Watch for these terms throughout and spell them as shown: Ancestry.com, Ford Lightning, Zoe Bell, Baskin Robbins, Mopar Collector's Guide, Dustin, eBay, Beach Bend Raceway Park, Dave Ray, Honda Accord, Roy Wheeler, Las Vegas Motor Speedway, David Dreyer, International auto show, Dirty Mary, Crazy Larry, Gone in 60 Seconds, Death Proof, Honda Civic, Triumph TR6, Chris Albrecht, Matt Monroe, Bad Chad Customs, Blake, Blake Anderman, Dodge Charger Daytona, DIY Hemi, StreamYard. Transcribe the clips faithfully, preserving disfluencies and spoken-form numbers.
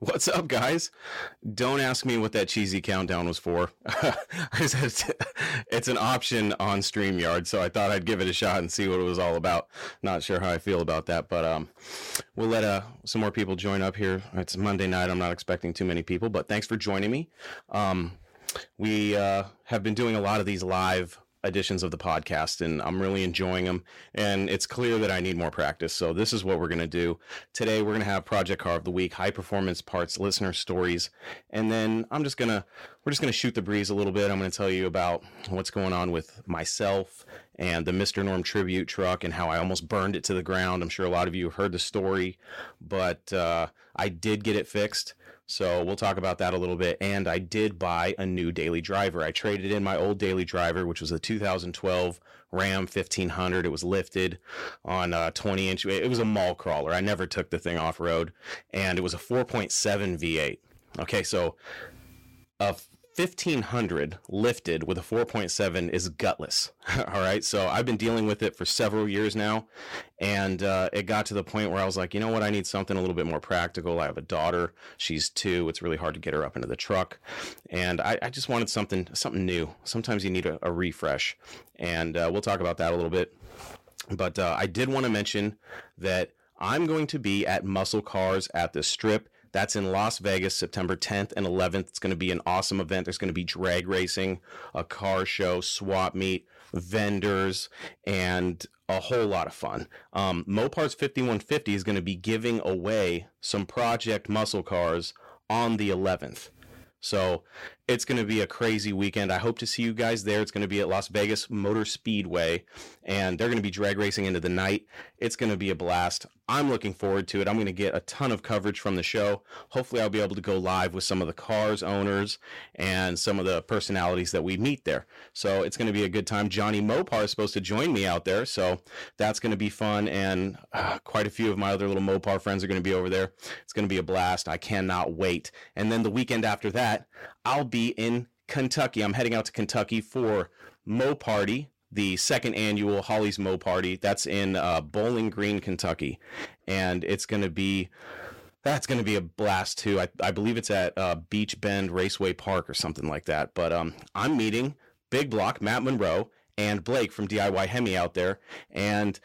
What's up, guys? Don't ask me what that cheesy countdown was for. I just had to, it's an option on StreamYard, so I thought I'd give it a shot and see what it was all about. Not sure how I feel about that, but um, we'll let uh, some more people join up here. It's Monday night. I'm not expecting too many people, but thanks for joining me. Um, we uh, have been doing a lot of these live editions of the podcast, and I'm really enjoying them, and it's clear that I need more practice. So this is what we're going to do today. We're going to have Project Car of the Week, high performance parts, listener stories, and then I'm just going to we're just going to shoot the breeze a little bit. I'm going to tell you about what's going on with myself and the Mister Norm tribute truck and how I almost burned it to the ground. I'm sure a lot of you have heard the story, but uh, I did get it fixed. So we'll talk about that a little bit. And I did buy a new daily driver. I traded in my old daily driver, which was a two thousand twelve Ram fifteen hundred. It was lifted on a twenty inch. It was a mall crawler. I never took the thing off road, and it was a four point seven V eight. Okay. So a fifteen hundred lifted with a four point seven is gutless. All right. So I've been dealing with it for several years now. And uh, it got to the point where I was like, you know what? I need something a little bit more practical. I have a daughter. She's two. It's really hard to get her up into the truck. And I, I just wanted something, something new. Sometimes you need a, a refresh. And uh, we'll talk about that a little bit. But uh, I did want to mention that I'm going to be at Muscle Cars at the Strip. That's in Las Vegas, September tenth and eleventh. It's going to be an awesome event. There's going to be drag racing, a car show, swap meet, vendors, and a whole lot of fun. Um, Mopar's fifty-one fifty is going to be giving away some Project Muscle Cars on the eleventh. So it's going to be a crazy weekend. I hope to see you guys there. It's going to be at Las Vegas Motor Speedway, and they're going to be drag racing into the night. It's going to be a blast. I'm looking forward to it. I'm going to get a ton of coverage from the show. Hopefully I'll be able to go live with some of the cars owners and some of the personalities that we meet there. So it's going to be a good time. Johnny Mopar is supposed to join me out there, so that's going to be fun. And uh, quite a few of my other little Mopar friends are going to be over there. It's going to be a blast. I cannot wait. And then the weekend after that, I'll be in Kentucky. I'm heading out to Kentucky for Mo Party, the second annual Holly's Mo Party. That's in uh, Bowling Green, Kentucky, and it's going to be that's going to be a blast too. I, I believe it's at uh, Beach Bend Raceway Park or something like that. But um, I'm meeting Big Block, Matt Monroe, and Blake from D I Y Hemi out there, and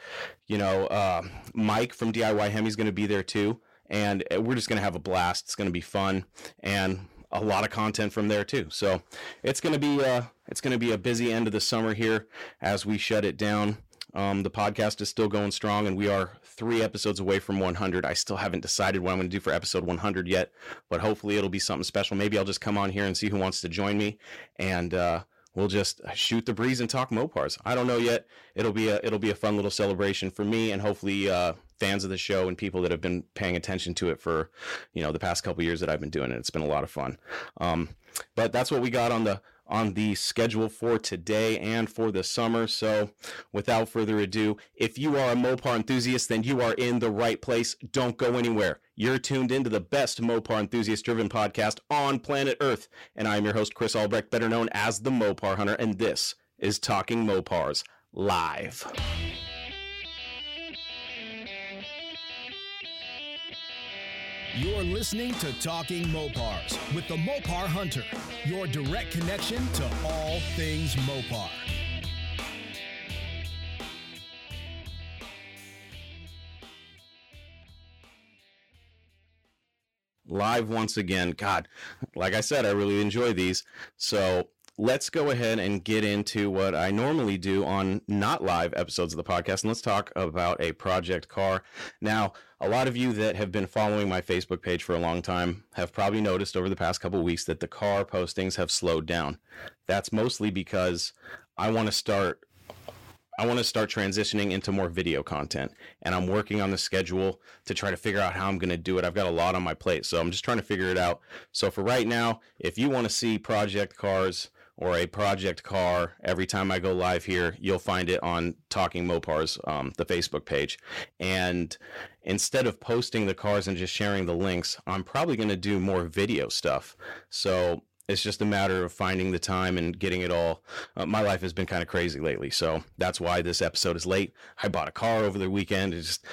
you know uh, Mike from D I Y Hemi is going to be there too, and we're just going to have a blast. It's going to be fun and a lot of content from there too. So it's going to be uh it's going to be a busy end of the summer here as we shut it down. Um, the podcast is still going strong, and we are three episodes away from one hundred. I still haven't decided what I'm going to do for episode one hundred yet, but hopefully it'll be something special. Maybe I'll just come on here and see who wants to join me, and uh, we'll just shoot the breeze and talk Mopars. I don't know yet. It'll be a it'll be a fun little celebration for me, and hopefully uh, fans of the show and people that have been paying attention to it for, you know, the past couple of years that I've been doing it. It's been a lot of fun. Um, but that's what we got on the on the schedule for today and for the summer. So without further ado, if you are a Mopar enthusiast, then you are in the right place. Don't go anywhere. You're tuned into the best Mopar enthusiast driven podcast on planet Earth. And I'm your host, Chris Albrecht, better known as the Mopar Hunter. And this is Talking Mopars Live. You're listening to Talking Mopars with the Mopar Hunter, your direct connection to all things Mopar. Live once again. God, like I said, I really enjoy these. So let's go ahead and get into what I normally do on not live episodes of the podcast, and let's talk about a project car. Now, a lot of you that have been following my Facebook page for a long time have probably noticed over the past couple of weeks that the car postings have slowed down. That's mostly because I want to start I want to start transitioning into more video content, and I'm working on the schedule to try to figure out how I'm going to do it. I've got a lot on my plate, so I'm just trying to figure it out. So for right now, if you want to see project cars or a project car every time I go live here, you'll find it on Talking Mopars, um, the Facebook page. And instead of posting the cars and just sharing the links, I'm probably going to do more video stuff. So it's just a matter of finding the time and getting it all. Uh, my life has been kind of crazy lately, so that's why this episode is late. I bought a car over the weekend. It just,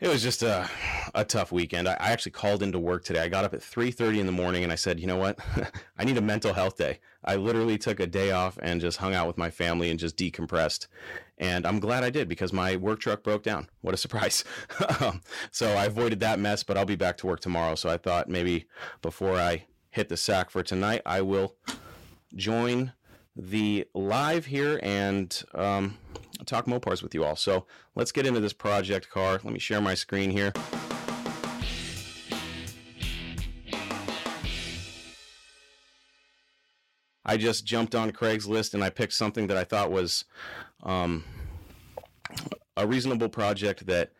it was just a, a tough weekend. I, I actually called into work today. I got up at three thirty in the morning and I said, you know what? I need a mental health day. I literally took a day off and just hung out with my family and just decompressed. And I'm glad I did, because my work truck broke down. What a surprise. So I avoided that mess, but I'll be back to work tomorrow. So I thought maybe before I hit the sack for tonight, I will join the live here and um, talk Mopars with you all. So let's get into this project car. Let me share my screen here. I just jumped on Craigslist and I picked something that I thought was um, a reasonable project that,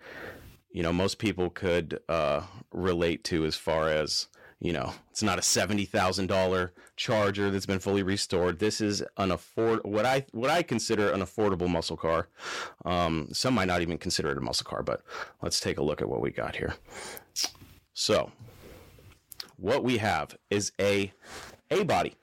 you know, most people could uh, relate to, as far as, you know, it's not a seventy thousand dollars Charger that's been fully restored. This is an afford what I what I consider an affordable muscle car. Um, some might not even consider it a muscle car, but let's take a look at what we got here. So what we have is a A-body.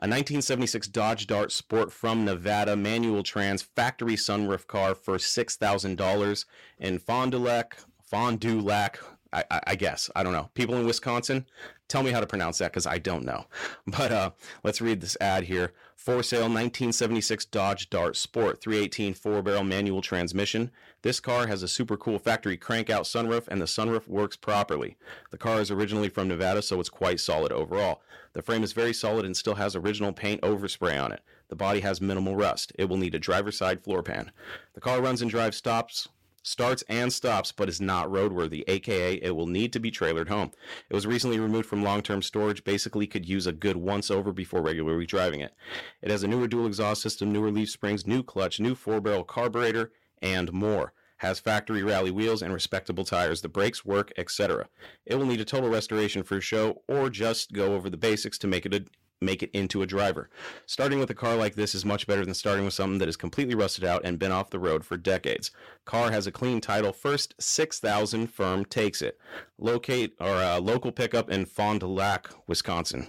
A nineteen seventy-six Dodge Dart Sport from Nevada, manual trans, factory sunroof car for six thousand dollars in Fond du Lac, Fond du Lac, I, I, I guess. I don't know. People in Wisconsin, tell me how to pronounce that, because I don't know. But uh, let's read this ad here. For sale, nineteen seventy-six Dodge Dart Sport, three eighteen four-barrel manual transmission. This car has a super cool factory crank-out sunroof, and the sunroof works properly. The car is originally from Nevada, so it's quite solid overall. The frame is very solid and still has original paint overspray on it. The body has minimal rust. It will need a driver's side floor pan. The car runs and drives stops. Starts and stops, but is not roadworthy, aka it will need to be trailered home. It was recently removed from long-term storage, basically could use a good once-over before regularly driving it. It has a newer dual exhaust system, newer leaf springs, new clutch, new four-barrel carburetor, and more. Has factory rally wheels and respectable tires. The brakes work, et cetera. It will need a total restoration for show, or just go over the basics to make it a make it into a driver. Starting with a car like this is much better than starting with something that is completely rusted out and been off the road for decades. Car has a clean title. First six thousand firm takes it. Locate or uh, local pickup in Fond du Lac, Wisconsin.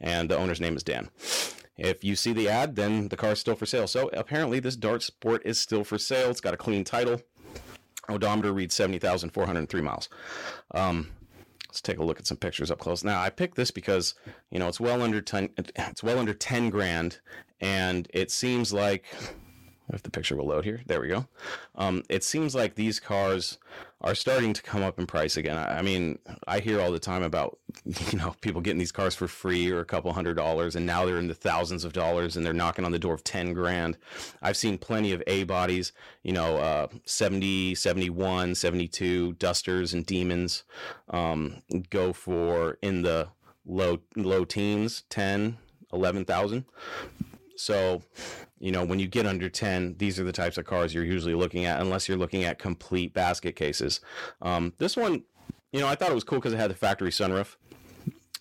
And the owner's name is Dan. If you see the ad, then the car is still for sale. So apparently this Dart Sport is still for sale. It's got a clean title. Odometer reads seventy thousand four hundred three miles. Um, Let's take a look at some pictures up close. Now, I picked this because, you know, it's well under ten, it's well under ten grand, and it seems like, if the picture will load here, there we go. Um, it seems like these cars are starting to come up in price again. I, I mean, I hear all the time about, you know, people getting these cars for free or a couple hundred dollars, and now they're in the thousands of dollars, and they're knocking on the door of ten grand. I've seen plenty of A bodies, you know, uh, seventy, seventy-one, seventy-two Dusters and Demons um, go for in the low low teens, ten, eleven thousand. So, you know, when you get under ten, these are the types of cars you're usually looking at, unless you're looking at complete basket cases. Um, this one, you know, I thought it was cool because it had the factory sunroof.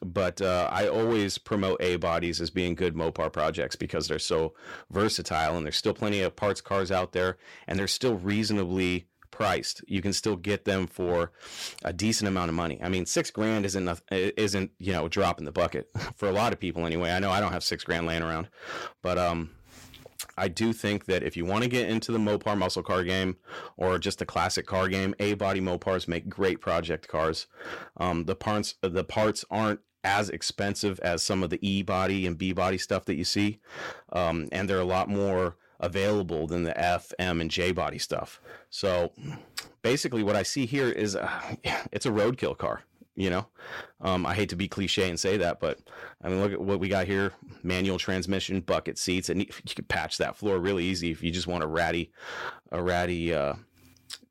But uh, I always promote A-bodies as being good Mopar projects because they're so versatile, and there's still plenty of parts cars out there, and they're still reasonably priced. You can still get them for a decent amount of money. I mean, six grand isn't nothing, isn't, you know, a drop in the bucket for a lot of people anyway. I know I don't have six grand laying around, but um, I do think that if you want to get into the Mopar muscle car game or just the classic car game, A-body Mopars make great project cars. Um, the parts the parts aren't as expensive as some of the E-body and B-body stuff that you see, um, and they're a lot more available than the F, M, and J body stuff. So basically what I see here is uh, it's a roadkill car, you know. Um, I hate to be cliche and say that, but I mean, look at what we got here. Manual transmission, bucket seats, and you could patch that floor really easy if you just want a ratty, a ratty uh,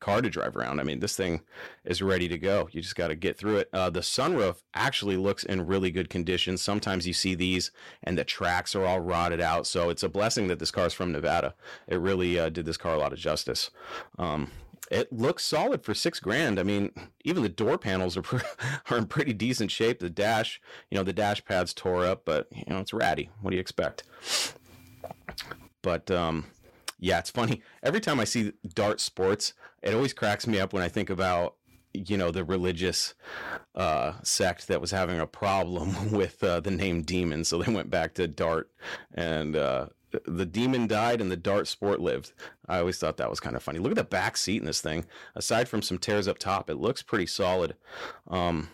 car to drive around. I mean, this thing is ready to go. You just got to get through it. Uh, the sunroof actually looks in really good condition. Sometimes you see these and the tracks are all rotted out. So it's a blessing that this car is from Nevada. It really uh, did this car a lot of justice. Um, it looks solid for six grand. I mean, even the door panels are, pre- are in pretty decent shape. The dash, you know, the dash pads tore up, but you know, it's ratty. What do you expect? But, um, yeah, it's funny. Every time I see Dart Sports, it always cracks me up when I think about, you know, the religious uh, sect that was having a problem with uh, the name Demon. So they went back to Dart, and uh, the Demon died and the Dart sport lived. I always thought that was kind of funny. Look at the back seat in this thing. Aside from some tears up top, it looks pretty solid. Um,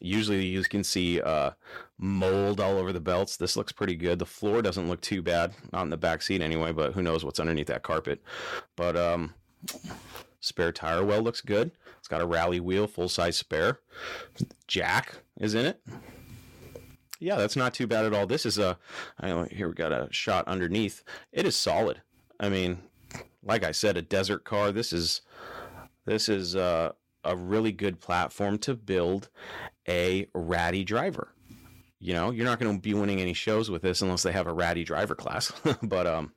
usually you can see uh, mold all over the belts. This looks pretty good. The floor doesn't look too bad. Not in the back seat anyway, but who knows what's underneath that carpet. But um, spare tire well looks good. It's got a rally wheel, full-size spare. Jack is in it. Yeah, that's not too bad at all. This is a, I know, here we got a shot underneath. It is solid. I mean, like I said, a desert car. This is, this is uh, a really good platform to build a ratty driver. You know, you're not going to be winning any shows with this unless they have a ratty driver class. But, um,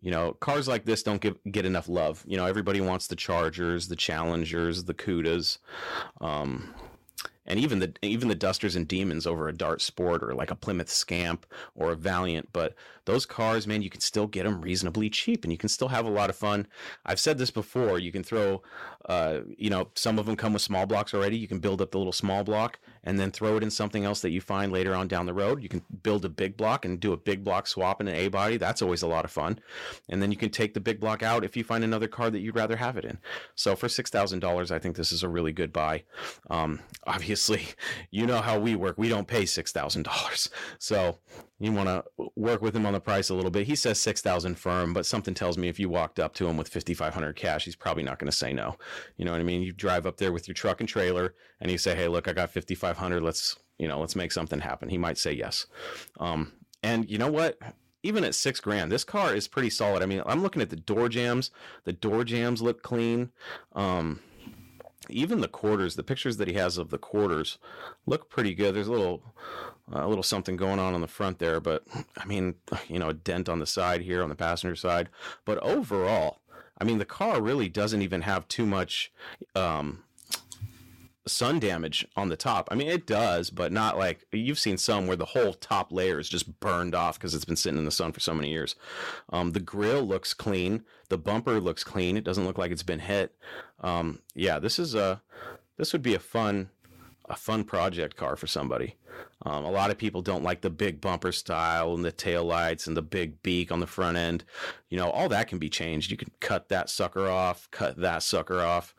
you know, cars like this don't give, get enough love. You know, everybody wants the Chargers, the Challengers, the Cudas, um, and even the even the Dusters and Demons over a Dart Sport or like a Plymouth Scamp or a Valiant. But those cars, man, you can still get them reasonably cheap and you can still have a lot of fun. I've said this before. You can throw, uh, you know, some of them come with small blocks already. You can build up the little small block and then throw it in something else that you find later on down the road. You can build a big block and do a big block swap in an A-body. That's always a lot of fun. And then you can take the big block out if you find another car that you'd rather have it in. So for six thousand dollars, I think this is a really good buy. Um, obviously, you know how we work. We don't pay six thousand dollars. So you want to work with him on the price a little bit. He says six thousand dollars firm, but something tells me if you walked up to him with fifty-five hundred dollars cash, he's probably not going to say no. You know what I mean? You drive up there with your truck and trailer and you say, hey, look, I got fifty-five hundred dollars. Let's, you know, let's make something happen. He might say yes. Um, and you know what? Even at six grand, this car is pretty solid. I mean, I'm looking at the door jams. The door jams look clean. Um, even the quarters, the pictures that he has of the quarters look pretty good. There's a little a uh, little something going on on the front there, but I mean, you know, a dent on the side here on the passenger side. But overall, I mean, the car really doesn't even have too much um, sun damage on the top. I mean, it does, but not like you've seen some where the whole top layer is just burned off because it's been sitting in the sun for so many years. Um, the grill looks clean. The bumper looks clean. It doesn't look like it's been hit. Um, yeah, this is a this would be a fun a fun project car for somebody. Um, a lot of people don't like the big bumper style and the taillights and the big beak on the front end. You know, all that can be changed. You can cut that sucker off, cut that sucker off,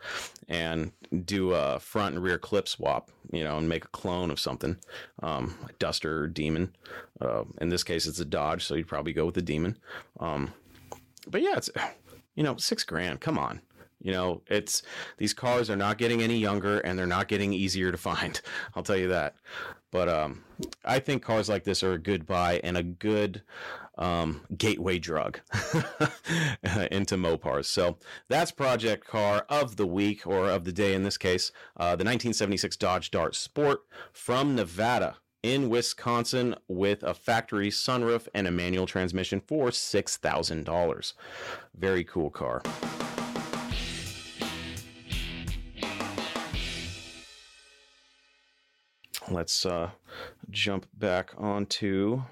and do a front and rear clip swap, you know, and make a clone of something. Um, a Duster or Demon. Uh, in this case, it's a Dodge, so you'd probably go with the Demon. Um, but yeah, it's, you know, six grand. Come on. You know, it's these cars are not getting any younger and they're not getting easier to find. I'll tell you that. But um, I think cars like this are a good buy and a good um, gateway drug into Mopars. So that's Project Car of the Week, or of the day in this case, uh, the nineteen seventy-six Dodge Dart Sport from Nevada in Wisconsin with a factory sunroof and a manual transmission for six thousand dollars. Very cool car. Let's uh, jump back onto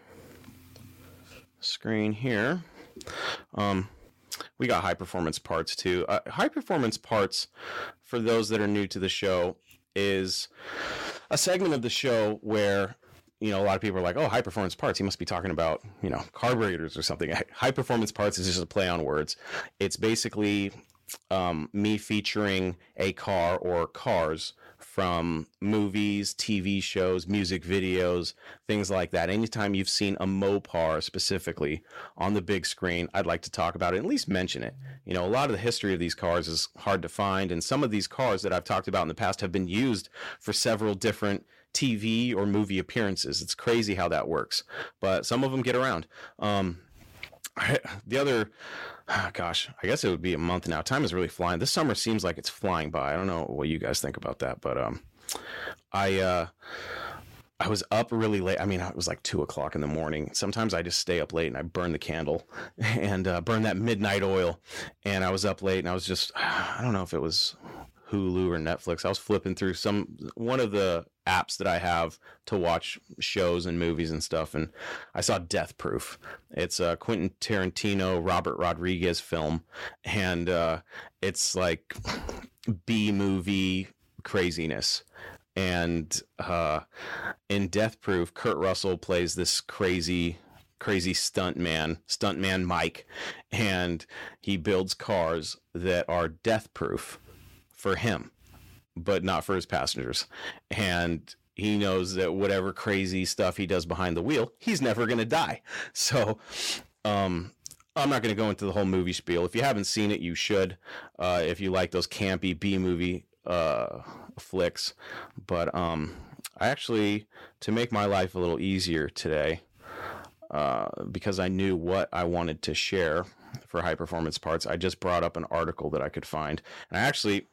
screen here. Um, we got High Performance Parts too. Uh, High Performance Parts, for those that are new to the show, is a segment of the show where, you know, a lot of people are like, oh, High Performance Parts, he must be talking about, you know, carburetors or something. High Performance Parts is just a play on words. It's basically um, me featuring a car or cars from movies, T V shows, music videos, things like that. Anytime you've seen a Mopar specifically on the big screen, I'd like to talk about it, at least mention it. You know, a lot of the history of these cars is hard to find, and some of these cars that I've talked about in the past have been used for several different T V or movie appearances. It's crazy how that works, but some of them get around. Um, the other... Oh, gosh, I guess it would be a month now. Time is really flying. This summer seems like it's flying by. I don't know what you guys think about that, but um, I uh, I was up really late. I mean, it was like two o'clock in the morning. Sometimes I just stay up late and I burn the candle and uh, burn that midnight oil. And I was up late and I was just, I don't know if it was Hulu or Netflix. I was flipping through some one of the apps that I have to watch shows and movies and stuff, and I saw Death Proof. It's a Quentin Tarantino, Robert Rodriguez film, and uh, it's like B-movie craziness. And uh, in Death Proof, Kurt Russell plays this crazy, crazy stuntman, stuntman Mike, and he builds cars that are death proof for him, but not for his passengers. And he knows that whatever crazy stuff he does behind the wheel, he's never going to die. So um, I'm not going to go into the whole movie spiel. If you haven't seen it, you should. Uh, if you like those campy B-movie uh, flicks. But um, I actually, to make my life a little easier today, uh, because I knew what I wanted to share for High Performance Parts, I just brought up an article that I could find. And I actually,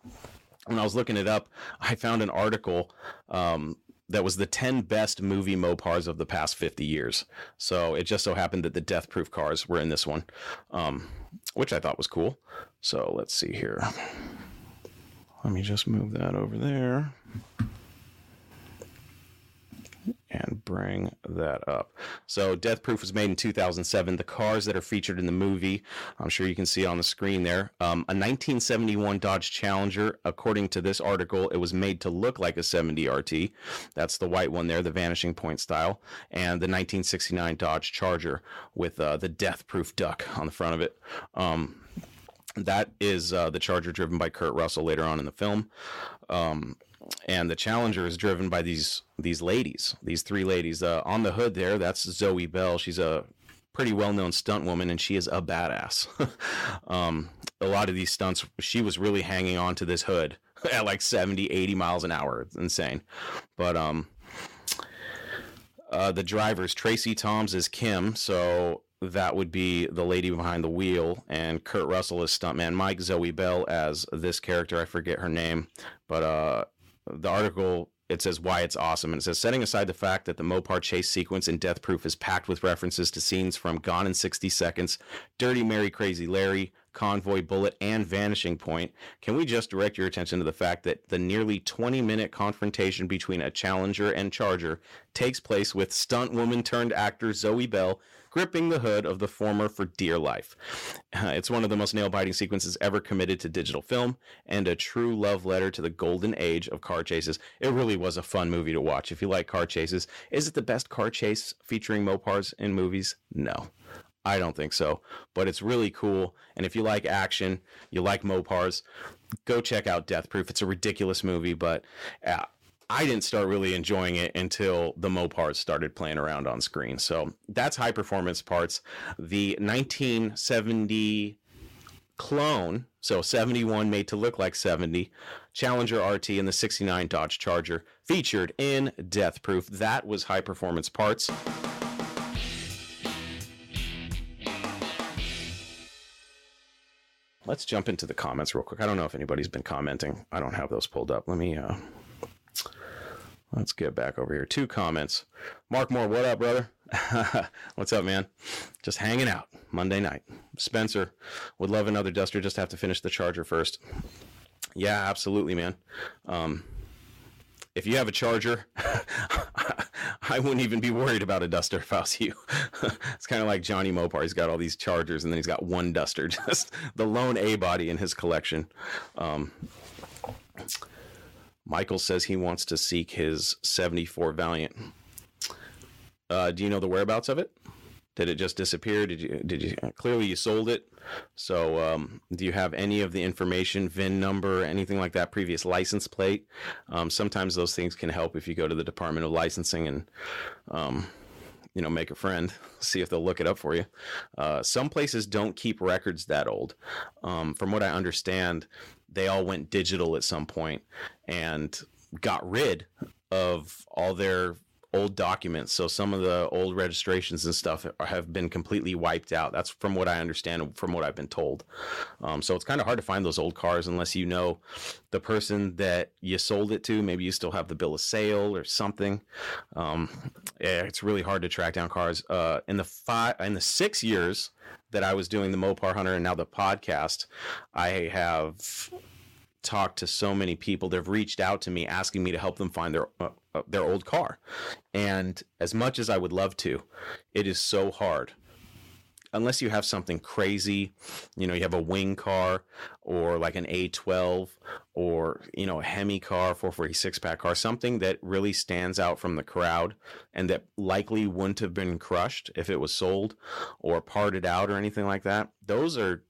when I was looking it up, I found an article um, that was the ten best movie Mopars of the past fifty years. So it just so happened that the Death Proof cars were in this one, um, which I thought was cool. So let's see here. Let me just move that over there and bring that up. So Death Proof was made in two thousand seven. The cars that are featured in the movie, I'm sure you can see it on the screen there. Um, a nineteen seventy-one Dodge Challenger. According to this article, it was made to look like a seventy R T. That's the white one there, the Vanishing Point style. And the nineteen sixty-nine Dodge Charger with uh, the Death Proof duck on the front of it. Um, that is uh, the Charger driven by Kurt Russell later on in the film. Um, and the Challenger is driven by these these ladies, these three ladies. Uh, on the hood there, that's Zoe Bell. She's a pretty well-known stunt woman, and she is a badass. um, a lot of these stunts, she was really hanging on to this hood at like seventy, eighty miles an hour. It's insane. But um, uh, the drivers, Tracy Toms is Kim, so that would be the lady behind the wheel, and Kurt Russell is stuntman Mike. Zoe Bell as this character, I forget her name, but uh, the article, it says why it's awesome, and it says, setting aside the fact that the Mopar chase sequence in Death Proof is packed with references to scenes from Gone in sixty seconds, Dirty Mary, Crazy Larry, Convoy, Bullet, and Vanishing Point, can we just direct your attention to the fact that the nearly twenty-minute confrontation between a Challenger and Charger takes place with stunt woman-turned-actor Zoe Bell gripping the hood of the former for dear life. Uh, it's one of the most nail-biting sequences ever committed to digital film, and a true love letter to the golden age of car chases. It really was a fun movie to watch. If you like car chases, is it the best car chase featuring Mopars in movies? No. I don't think so, but it's really cool. And if you like action, you like Mopars, go check out Death Proof. It's a ridiculous movie, but uh, I didn't start really enjoying it until the Mopars started playing around on screen. So that's High Performance Parts. The nineteen seventy clone, so seventy-one made to look like seventy, Challenger R T, and the sixty-nine Dodge Charger featured in Death Proof. That was High Performance Parts. Let's jump into the comments real quick. I don't know if anybody's been commenting. I don't have those pulled up. Let me, uh, let's get back over here. Two comments. Mark Moore, what up, brother? What's up, man? Just hanging out Monday night. Spencer, would love another duster. Just have to finish the Charger first. Yeah, absolutely, man. Um, if you have a Charger, I wouldn't even be worried about a duster if I was you. It's kind of like Johnny Mopar. He's got all these Chargers, and then he's got one duster, just the lone A-body in his collection. Um, Michael says he wants to seek his seventy-four Valiant. Uh, do you know the whereabouts of it? Did it just disappear? Did you? Did you? Clearly, you sold it. So, um, do you have any of the information, V I N number, anything like that? Previous license plate. Um, sometimes those things can help if you go to the Department of Licensing and, um, you know, make a friend, see if they'll look it up for you. Uh, some places don't keep records that old. Um, from what I understand, they all went digital at some point and got rid of all their old documents, so some of the old registrations and stuff have been completely wiped out. That's from what I understand and from what I've been told. Um, so it's kind of hard to find those old cars unless you know the person that you sold it to. Maybe you still have the bill of sale or something. Um, it's really hard to track down cars. Uh, in the five, in the six years that I was doing the Mopar Hunter and now the podcast, I have talked to so many people. They've reached out to me asking me to help them find their uh, their old car, and as much as I would love to, it is so hard. unless you have something crazy, you know, you have a wing car or like an A twelve or, you know, a Hemi car, four forty-six pack car, something that really stands out from the crowd and that likely wouldn't have been crushed if it was sold or parted out or anything like that. Those are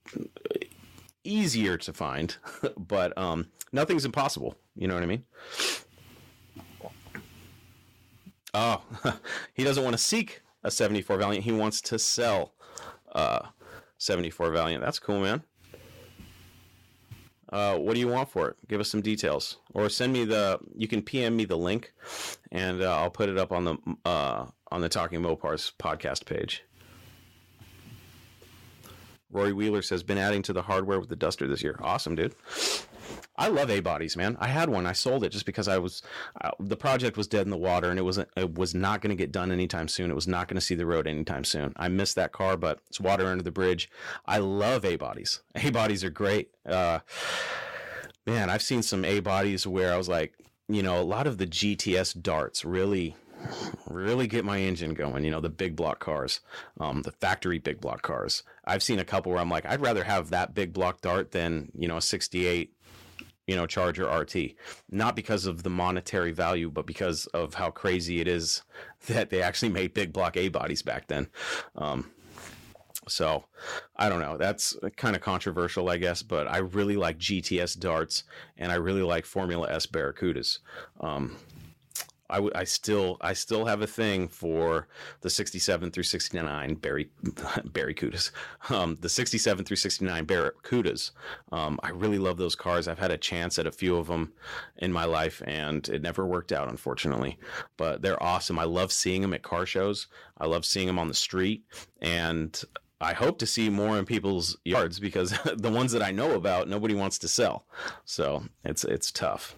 easier to find, but um, nothing's impossible. You know what I mean? Oh, he doesn't want to seek a seventy-four Valiant. He wants to sell uh seventy-four Valiant. That's cool, man. Uh, what do you want for it? Give us some details, or send me the. You can P M me the link, and uh, I'll put it up on the uh, on the Talking Mopars podcast page. Rory Wheeler says, been adding to the hardware with the duster this year. Awesome, dude. I love A-bodies, man. I had one. I sold it just because I was uh, the project was dead in the water, and it wasn't. It was not going to get done anytime soon. It was not going to see the road anytime soon. I missed that car, but it's water under the bridge. I love A-bodies. A-bodies are great. Uh, man, I've seen some A-bodies where I was like, you know, a lot of the G T S darts really, really get my engine going. You know, the big block cars, um, the factory big block cars. I've seen a couple where I'm like, I'd rather have that big block dart than, you know, a sixty-eight. You know, Charger R T, not because of the monetary value, but because of how crazy it is that they actually made big block A bodies back then. Um, so I don't know. That's kind of controversial, I guess, but I really like G T S darts, and I really like Formula S Barracudas. Um, I, w- I still I still have a thing for the sixty-seven through sixty-nine Barry Barracudas, um, the sixty-seven through sixty-nine Barracudas. Um, I really love those cars. I've had a chance at a few of them in my life, and it never worked out, unfortunately. But they're awesome. I love seeing them at car shows. I love seeing them on the street, and I hope to see more in people's yards because the ones that I know about, nobody wants to sell. So it's it's tough.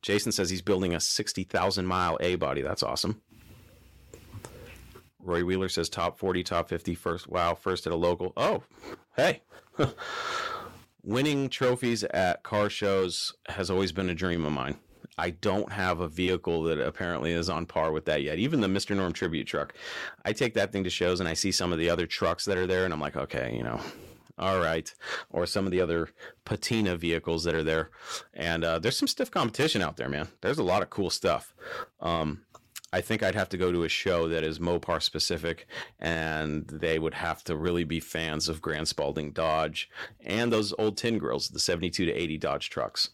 Jason says he's building a sixty thousand mile A body. That's awesome. Roy Wheeler says top forty, top fifty first. Wow. First at a local. Oh, hey, winning trophies at car shows has always been a dream of mine. I don't have a vehicle that apparently is on par with that yet. Even the Mister Norm tribute truck. I take that thing to shows and I see some of the other trucks that are there and I'm like, okay, you know, all right. Or some of the other patina vehicles that are there. And uh, there's some stiff competition out there, man. There's a lot of cool stuff. Um, I think I'd have to go to a show that is Mopar specific, and they would have to really be fans of Grand Spalding Dodge and those old tin grills, the seventy-two to eighty Dodge trucks,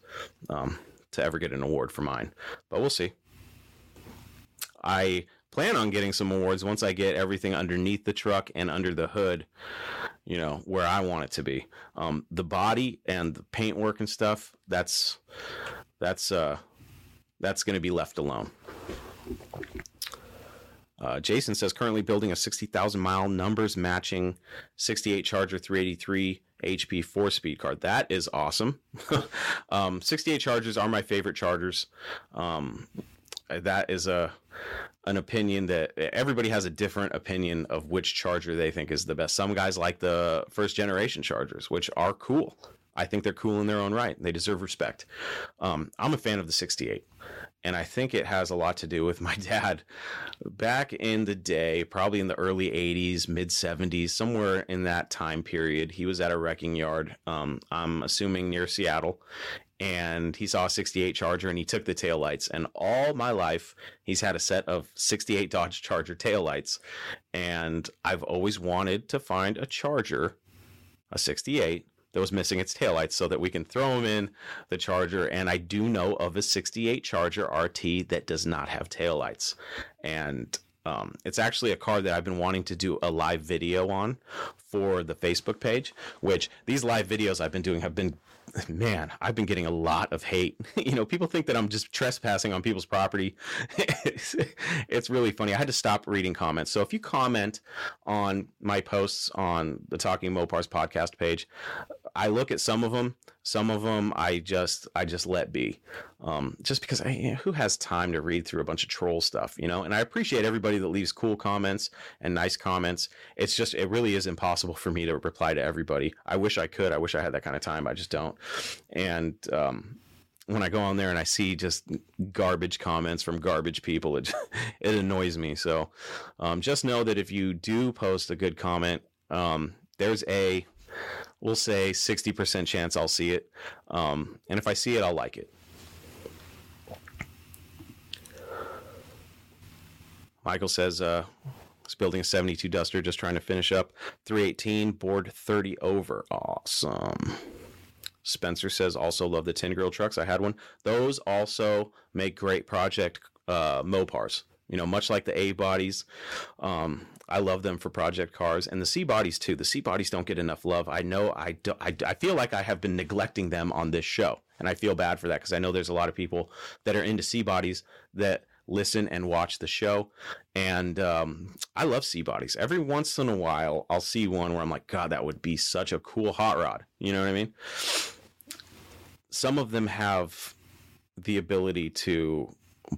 um, to ever get an award for mine. But we'll see. I plan on getting some awards once I get everything underneath the truck and under the hood, you know, where I want it to be. Um, the body and the paintwork and stuff, that's that's uh, that's going to be left alone. Uh, Jason says currently building a sixty thousand mile numbers matching sixty-eight Charger three eighty-three H P four-speed car. That is awesome. um, sixty-eight Chargers are my favorite Chargers. Um, that is a an opinion that everybody has a different opinion of which Charger they think is the best. Some guys like the first generation Chargers, which are cool. I think they're cool in their own right. They deserve respect. Um, I'm a fan of the sixty-eight, and I think it has a lot to do with my dad back in the day, probably in the early eighties, mid seventies, somewhere in that time period. He was at a wrecking yard. Um, I'm assuming near Seattle. And he saw a sixty-eight Charger and he took the taillights. And all my life, he's had a set of sixty-eight Dodge Charger taillights. And I've always wanted to find a Charger, a sixty-eight, that was missing its taillights so that we can throw them in the Charger. And I do know of a sixty-eight Charger R T that does not have taillights. And um, it's actually a car that I've been wanting to do a live video on for the Facebook page, which these live videos I've been doing have been, man, I've been getting a lot of hate. You know, people think that I'm just trespassing on people's property. it's, it's really funny. I had to stop reading comments. So if you comment on my posts on the Talking Mopars podcast page, I look at some of them. Some of them I just I just let be, um, just because I, you know, who has time to read through a bunch of troll stuff, you know? And I appreciate everybody that leaves cool comments and nice comments. It's just it really is impossible for me to reply to everybody. I wish I could. I wish I had that kind of time. I just don't. And um, when I go on there and I see just garbage comments from garbage people, it it annoys me. So um, just know that if you do post a good comment, um, there's a, we'll say sixty percent chance I'll see it. Um, and if I see it, I'll like it. Michael says, uh, it's building a seventy-two Duster, just trying to finish up three eighteen, board thirty over. Awesome. Spencer says, also love the tin grill trucks. I had one. Those also make great project uh, Mopars. You know, much like the A bodies, um, I love them for project cars, and the C bodies too. The C bodies don't get enough love. I know I do, I, I feel like I have been neglecting them on this show, and I feel bad for that because I know there's a lot of people that are into C bodies that listen and watch the show, and um, I love C bodies. Every once in a while, I'll see one where I'm like, God, that would be such a cool hot rod. You know what I mean? Some of them have the ability to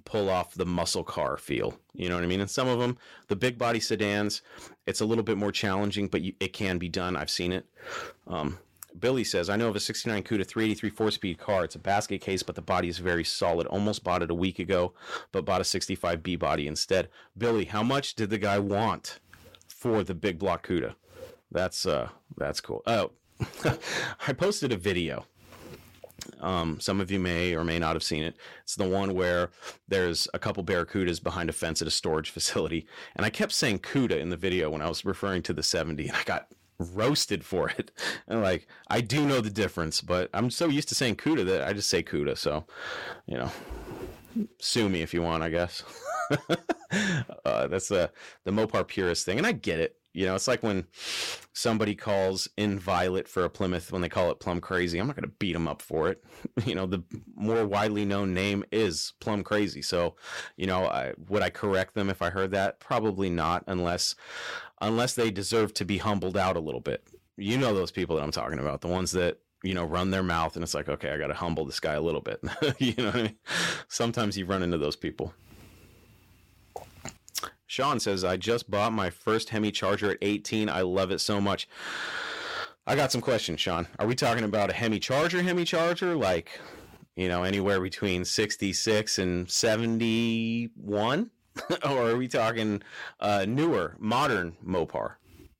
pull off the muscle car feel, you know what I mean? And some of them, the big body sedans, it's a little bit more challenging, but you, it can be done. I've seen it. Um, Billy says, I know of a sixty-nine Cuda three eighty-three four-speed car. It's a basket case, but the body is very solid. Almost bought it a week ago, but bought a sixty-five B body instead. Billy, how much did the guy want for the big block Cuda? That's, uh, that's cool. Oh, I posted a video. Um, some of you may or may not have seen it. It's the one where there's a couple Barracudas behind a fence at a storage facility. And I kept saying Cuda in the video when I was referring to the seventy, and I got roasted for it. And like, I do know the difference, but I'm so used to saying Cuda that I just say Cuda. So, you know, sue me if you want, I guess. uh, that's uh, the Mopar purist thing. And I get it. You know, it's like when somebody calls Inviolate for a Plymouth, when they call it Plum Crazy, I'm not going to beat them up for it. You know, the more widely known name is Plum Crazy. So, you know, I, would I correct them if I heard that? Probably not, unless unless they deserve to be humbled out a little bit. You know those people that I'm talking about, the ones that, you know, run their mouth and it's like, okay, I got to humble this guy a little bit. You know what I mean? Sometimes you run into those people. Sean says, I just bought my first Hemi Charger at eighteen. I love it so much. I got some questions, Sean. Are we talking about a Hemi Charger, Hemi Charger? Like, you know, anywhere between sixty-six and seventy-one? Or are we talking uh, newer, modern Mopar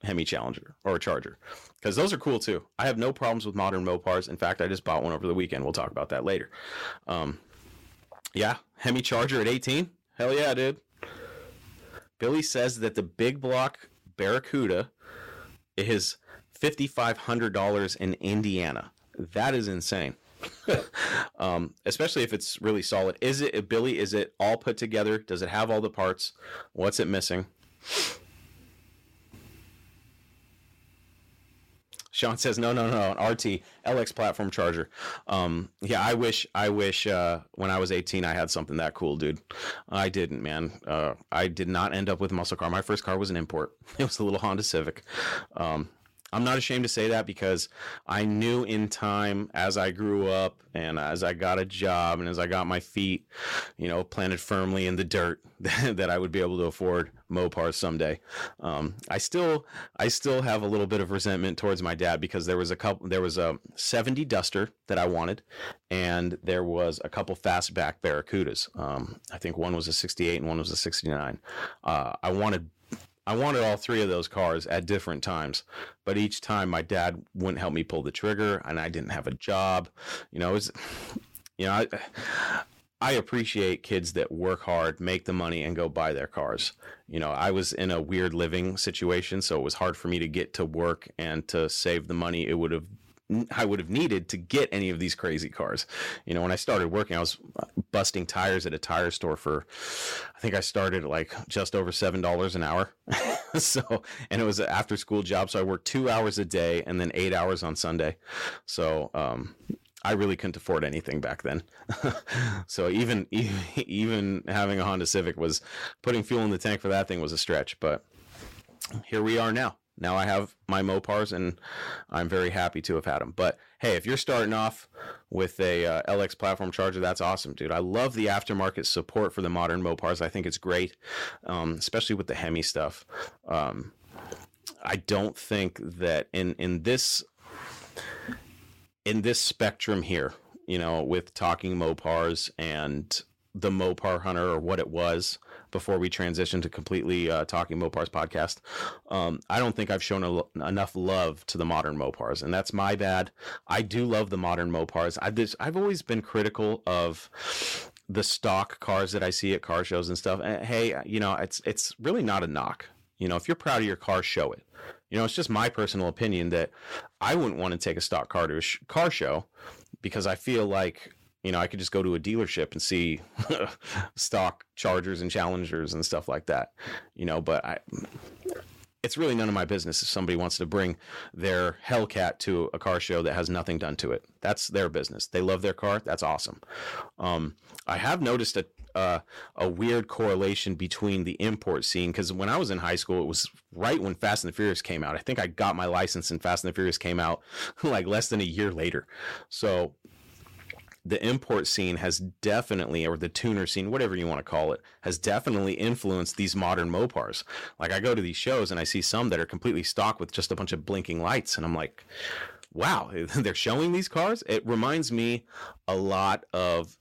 Hemi Challenger or Charger? Because those are cool, too. I have no problems with modern Mopars. In fact, I just bought one over the weekend. We'll talk about that later. Um, yeah, Hemi Charger at eighteen? Hell yeah, dude. Billy says that the big block Barracuda is fifty-five hundred dollars in Indiana. That is insane, um, especially if it's really solid. Is it, Billy, is it all put together? Does it have all the parts? What's it missing? Sean says, no, no, no, an R T L X platform charger. Um, yeah, I wish I wish uh, when I was eighteen, I had something that cool, dude. I didn't, man. Uh, I did not end up with a muscle car. My first car was an import. It was a little Honda Civic. Um, I'm not ashamed to say that because I knew in time as I grew up and as I got a job and as I got my feet, you know, planted firmly in the dirt that I would be able to afford Mopar someday. Um, I still, I still have a little bit of resentment towards my dad because there was a couple, there was a seventy Duster that I wanted, and there was a couple fastback Barracudas. Um, I think one was a sixty-eight and one was a sixty-nine. Uh, I wanted, I wanted all three of those cars at different times, but each time my dad wouldn't help me pull the trigger, and I didn't have a job. You know, it was, you know, I, I appreciate kids that work hard, make the money, and go buy their cars. You know, I was in a weird living situation, so it was hard for me to get to work and to save the money it would have I would have needed to get any of these crazy cars. You know, when I started working, I was busting tires at a tire store for, I think I started at like just over seven dollars an hour. So, and it was an after school job. So I worked two hours a day and then eight hours on Sunday. So, um, I really couldn't afford anything back then. So even, even having a Honda Civic was putting fuel in the tank for that thing was a stretch, but here we are now. Now I have my Mopars and I'm very happy to have had them. But hey, if you're starting off with a uh, L X platform charger, that's awesome, dude. I love the aftermarket support for the modern Mopars. I think it's great, um, especially with the Hemi stuff. Um, I don't think that in, in this, in this spectrum here, you know, with Talking Mopars and the Mopar Hunter, or what it was before we transitioned to completely uh, Talking Mopars podcast. Um, I don't think I've shown a, enough love to the modern Mopars, and that's my bad. I do love the modern Mopars. I've, just, I've always been critical of the stock cars that I see at car shows and stuff. And hey, you know, it's it's really not a knock. You know, if you're proud of your car, show it. You know, it's just my personal opinion that I wouldn't want to take a stock car to a sh- car show because I feel like, you know, I could just go to a dealership and see stock Chargers and Challengers and stuff like that. You know, but I, it's really none of my business if somebody wants to bring their Hellcat to a car show that has nothing done to it. That's their business. They love their car. That's awesome. Um, I have noticed a Uh, a weird correlation between the import scene, because when I was in high school, it was right when Fast and the Furious came out. I think I got my license and Fast and the Furious came out like less than a year later. So the import scene has definitely, or the tuner scene, whatever you want to call it, has definitely influenced these modern Mopars. Like I go to these shows and I see some that are completely stock with just a bunch of blinking lights, and I'm like, wow, they're showing these cars? It reminds me a lot of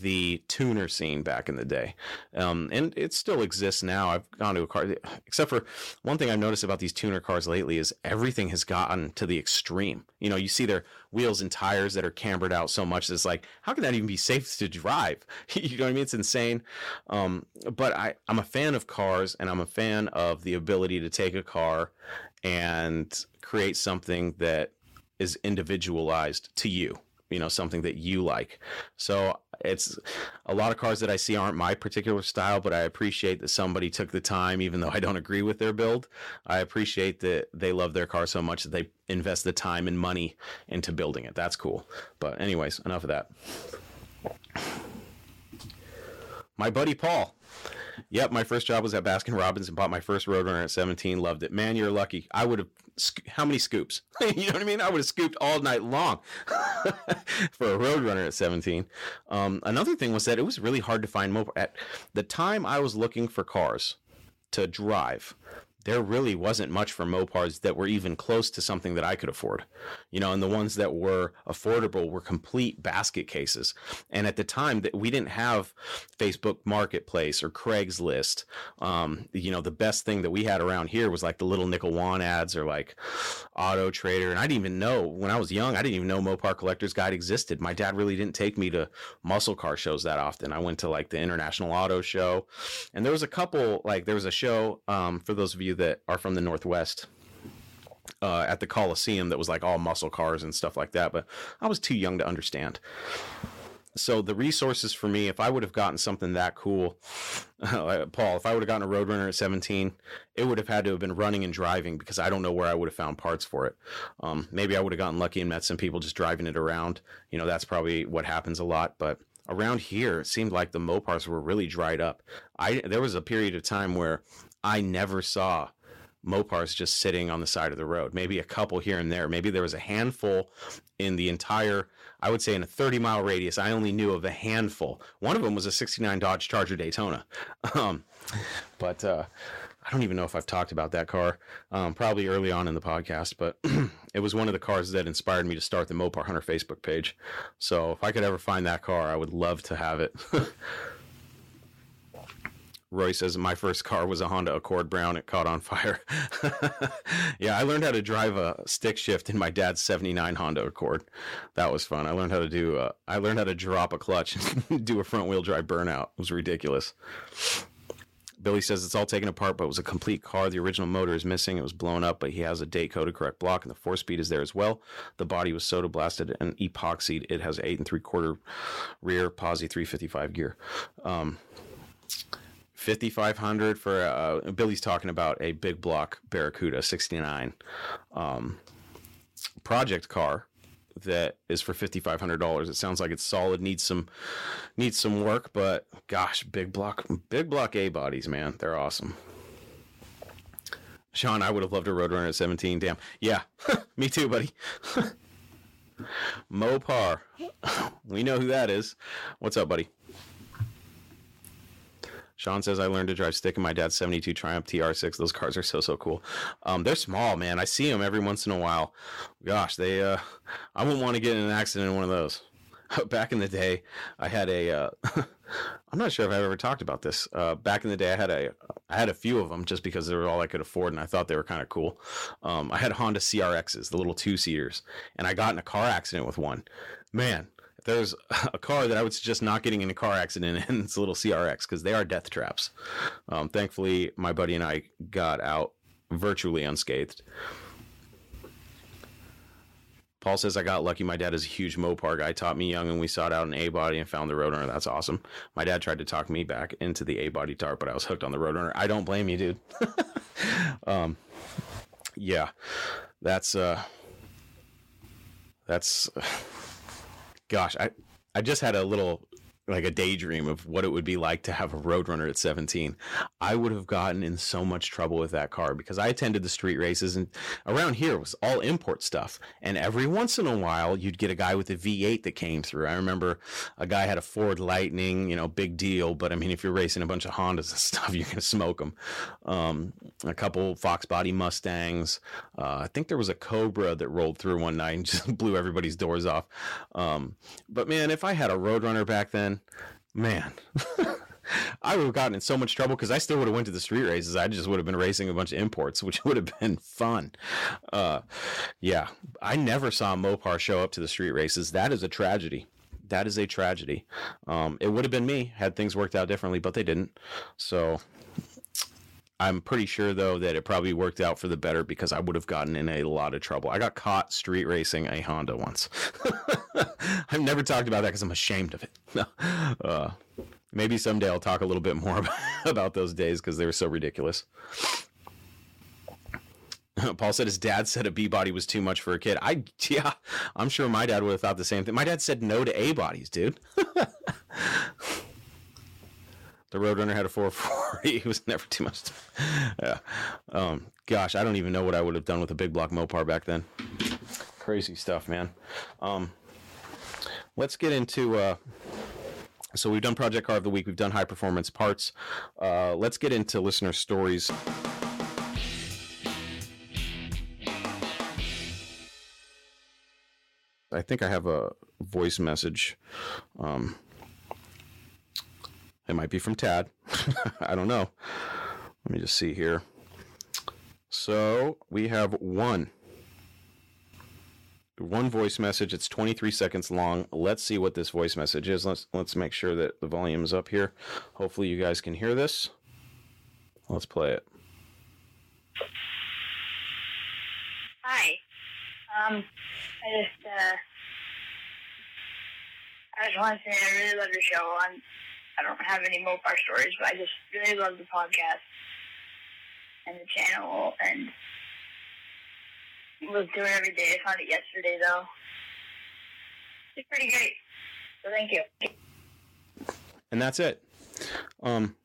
the tuner scene back in the day, um and it still exists now. I've gone to a car, except for one thing I've noticed about these tuner cars lately is everything has gotten to the extreme. You know, you see their wheels and tires that are cambered out so much, it's like, how can that even be safe to drive? You know what I mean? It's insane. Um but i i'm a fan of cars, and I'm a fan of the ability to take a car and create something that is individualized to you, you know, something that you like. So it's a lot of cars that I see aren't my particular style, but I appreciate that somebody took the time, even though I don't agree with their build. I appreciate that they love their car so much that they invest the time and money into building it. That's cool. But anyways, enough of that. My buddy Paul. Yep, my first job was at Baskin Robbins and bought my first Roadrunner at seventeen. Loved it. Man, you're lucky. I would have, sc- how many scoops? You know what I mean? I would have scooped all night long for a Roadrunner at seventeen. Um, another thing was that it was really hard to find Mopar. At the time I was looking for cars to drive, there really wasn't much for Mopars that were even close to something that I could afford, you know, and the ones that were affordable were complete basket cases. And at the time that we didn't have Facebook Marketplace or Craigslist, um, you know, the best thing that we had around here was like the little nickel wand ads or like Auto Trader. And I didn't even know, when I was young, I didn't even know Mopar Collector's Guide existed. My dad really didn't take me to muscle car shows that often. I went to like the International Auto Show, and there was a couple, like there was a show, um, for those of you that are from the Northwest, uh, at the Coliseum, that was like all muscle cars and stuff like that. But I was too young to understand. So the resources for me, if I would have gotten something that cool, uh, Paul, if I would have gotten a Roadrunner at seventeen, it would have had to have been running and driving, because I don't know where I would have found parts for it. Um, maybe I would have gotten lucky and met some people just driving it around. You know, that's probably what happens a lot. But around here, it seemed like the Mopars were really dried up. I, there was a period of time where I never saw Mopars just sitting on the side of the road. Maybe a couple here and there. Maybe there was a handful in the entire, I would say in a thirty mile radius, I only knew of a handful. One of them was a sixty-nine Dodge Charger Daytona. Um, but uh, I don't even know if I've talked about that car, um, probably early on in the podcast, but it was one of the cars that inspired me to start the Mopar Hunter Facebook page. So if I could ever find that car, I would love to have it. Roy says, my first car was a Honda Accord Brown. It caught on fire. Yeah, I learned how to drive a stick shift in my dad's seventy-nine Honda Accord. That was fun. I learned how to do, uh, I learned how to drop a clutch and do a front wheel drive burnout. It was ridiculous. Billy says, it's all taken apart, but it was a complete car. The original motor is missing. It was blown up, but he has a date-coded correct block, and the four-speed is there as well. The body was soda blasted and epoxied. It has an eight and three quarter rear posi three fifty-five gear. Um... fifty-five hundred for uh, Billy's talking about a Big Block Barracuda sixty-nine um, project car that is for fifty-five hundred dollars. It sounds like it's solid, needs some needs some work, but gosh, Big Block Big Block A bodies, man, they're awesome. Sean, I would have loved a Roadrunner at seventeen. Damn, yeah, me too, buddy. Mopar, we know who that is. What's up, buddy? Sean says, I learned to drive stick in my dad's seventy-two Triumph T R six. Those cars are so, so cool. Um, they're small, man. I see them every once in a while. Gosh, they, uh, I wouldn't want to get in an accident in one of those. back in the day, I had a, uh, I'm not sure if I've ever talked about this. Uh, back in the day, I had a, I had a few of them just because they were all I could afford. And I thought they were kind of cool. Um, I had Honda C R Xs, the little two seaters, and I got in a car accident with one, man. There's a car that I would suggest not getting in a car accident in. It's a little C R X because they are death traps. Um, thankfully, my buddy and I got out virtually unscathed. Paul says, I got lucky. My dad is a huge Mopar guy. Taught me young, and we sought out an A-body and found the Roadrunner. That's awesome. My dad tried to talk me back into the A-body tarp, but I was hooked on the Roadrunner. I don't blame you, dude. um, yeah, that's... Uh, that's... Uh, Gosh, I, I just had a little, like a daydream of what it would be like to have a Roadrunner at seventeen. I would have gotten in so much trouble with that car because I attended the street races, and around here was all import stuff. And every once in a while, you'd get a guy with a V eight that came through. I remember a guy had a Ford Lightning, you know, big deal. But I mean, if you're racing a bunch of Hondas and stuff, you're going to smoke them. Um, a couple Fox Body Mustangs. Uh, I think there was a Cobra that rolled through one night and just blew everybody's doors off. Um, but man, if I had a Roadrunner back then, man, I would have gotten in so much trouble because I still would have went to the street races. I just would have been racing a bunch of imports, which would have been fun. Uh, yeah, I never saw a Mopar show up to the street races. That is a tragedy. That is a tragedy. Um, it would have been me had things worked out differently, but they didn't. So I'm pretty sure, though, that it probably worked out for the better because I would have gotten in a lot of trouble. I got caught street racing a Honda once. I've never talked about that because I'm ashamed of it. uh, maybe someday I'll talk a little bit more about, about those days because they were so ridiculous. Paul said his dad said a B-body was too much for a kid. I yeah, I'm sure my dad would have thought the same thing. My dad said no to A-bodies, dude. The Roadrunner had a four forty. It was never too much. Yeah. Um, gosh, I don't even know what I would have done with a Big Block Mopar back then. Crazy stuff, man. Um, let's get into... Uh, so we've done Project Car of the Week. We've done High Performance Parts. Uh, let's get into listener stories. I think I have a voice message. Um It might be from Tad. I don't know. Let me just see here. So we have one. One voice message. It's twenty-three seconds long. Let's see what this voice message is. Let's let's make sure that the volume is up here. Hopefully you guys can hear this. Let's play it. Hi. Um, I just uh, I just want to say I really love your show. On I don't have any Mopar stories, but I just really love the podcast and the channel, and was doing it every day. I found it yesterday, though. It's pretty great. So thank you. And that's it. Um,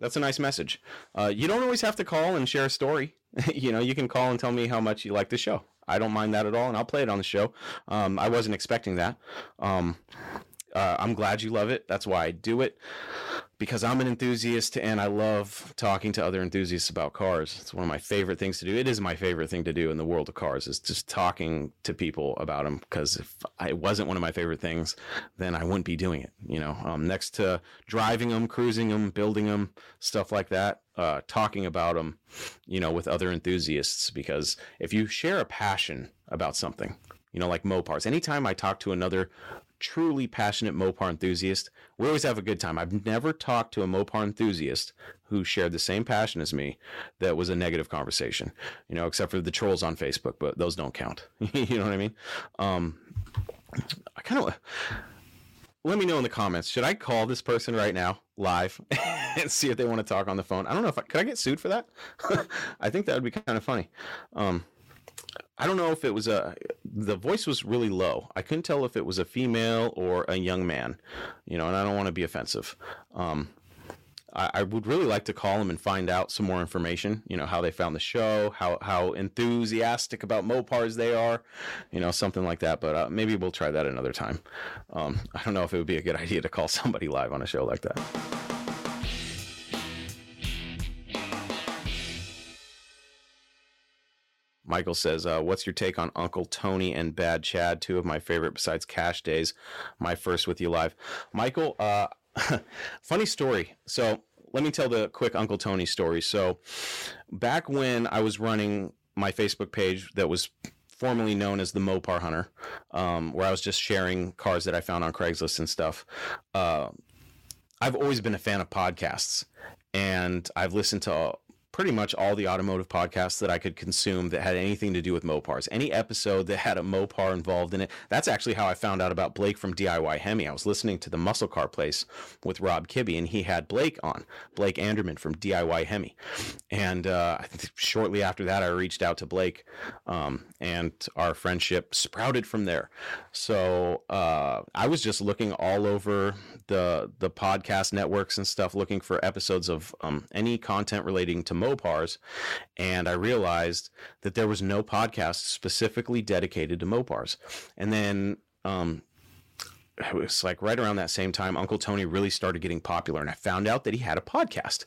that's a nice message. Uh, you don't always have to call and share a story. You know, you can call and tell me how much you like the show. I don't mind that at all, and I'll play it on the show. Um, I wasn't expecting that. Um... Uh, I'm glad you love it. That's why I do it, because I'm an enthusiast and I love talking to other enthusiasts about cars. It's one of my favorite things to do. It is my favorite thing to do in the world of cars, is just talking to people about them, because if it wasn't one of my favorite things, then I wouldn't be doing it. You know, um, next to driving them, cruising them, building them, stuff like that, uh, talking about them, you know, with other enthusiasts, because if you share a passion about something, you know, like Mopars, anytime I talk to another truly passionate Mopar enthusiast, we always have a good time. I've never talked to a Mopar enthusiast who shared the same passion as me that was a negative conversation, you know, except for the trolls on Facebook, but those don't count. You know what I mean? Um, I kind of... Let me know in the comments. Should I call this person right now live and see if they want to talk on the phone? I don't know if I... Could I get sued for that? I think that would be kind of funny. Um... I don't know if it was a, the voice was really low. I couldn't tell if it was a female or a young man, you know, and I don't want to be offensive. Um, I, I would really like to call them and find out some more information, you know, how they found the show, how, how enthusiastic about Mopars they are, you know, something like that. But uh, maybe we'll try that another time. Um, I don't know if it would be a good idea to call somebody live on a show like that. Michael says, uh, what's your take on Uncle Tony and Bad Chad? Two of my favorite besides Cash Days. My first with you live. Michael, uh, funny story. So let me tell the quick Uncle Tony story. So back when I was running my Facebook page that was formerly known as the Mopar Hunter, um, where I was just sharing cars that I found on Craigslist and stuff, uh, I've always been a fan of podcasts, and I've listened to all, pretty much all the automotive podcasts that I could consume that had anything to do with Mopars. Any episode that had a Mopar involved in it. That's actually how I found out about Blake from D I Y Hemi. I was listening to the Muscle Car Place with Rob Kibbe, and he had Blake on, Blake Anderman from D I Y Hemi. And uh, I think shortly after that, I reached out to Blake, um, and our friendship sprouted from there. So uh, I was just looking all over the the podcast networks and stuff, looking for episodes of um, any content relating to Mopars. Mopars, and I realized that there was no podcast specifically dedicated to Mopars. And then um, it was like right around that same time, Uncle Tony really started getting popular, and I found out that he had a podcast.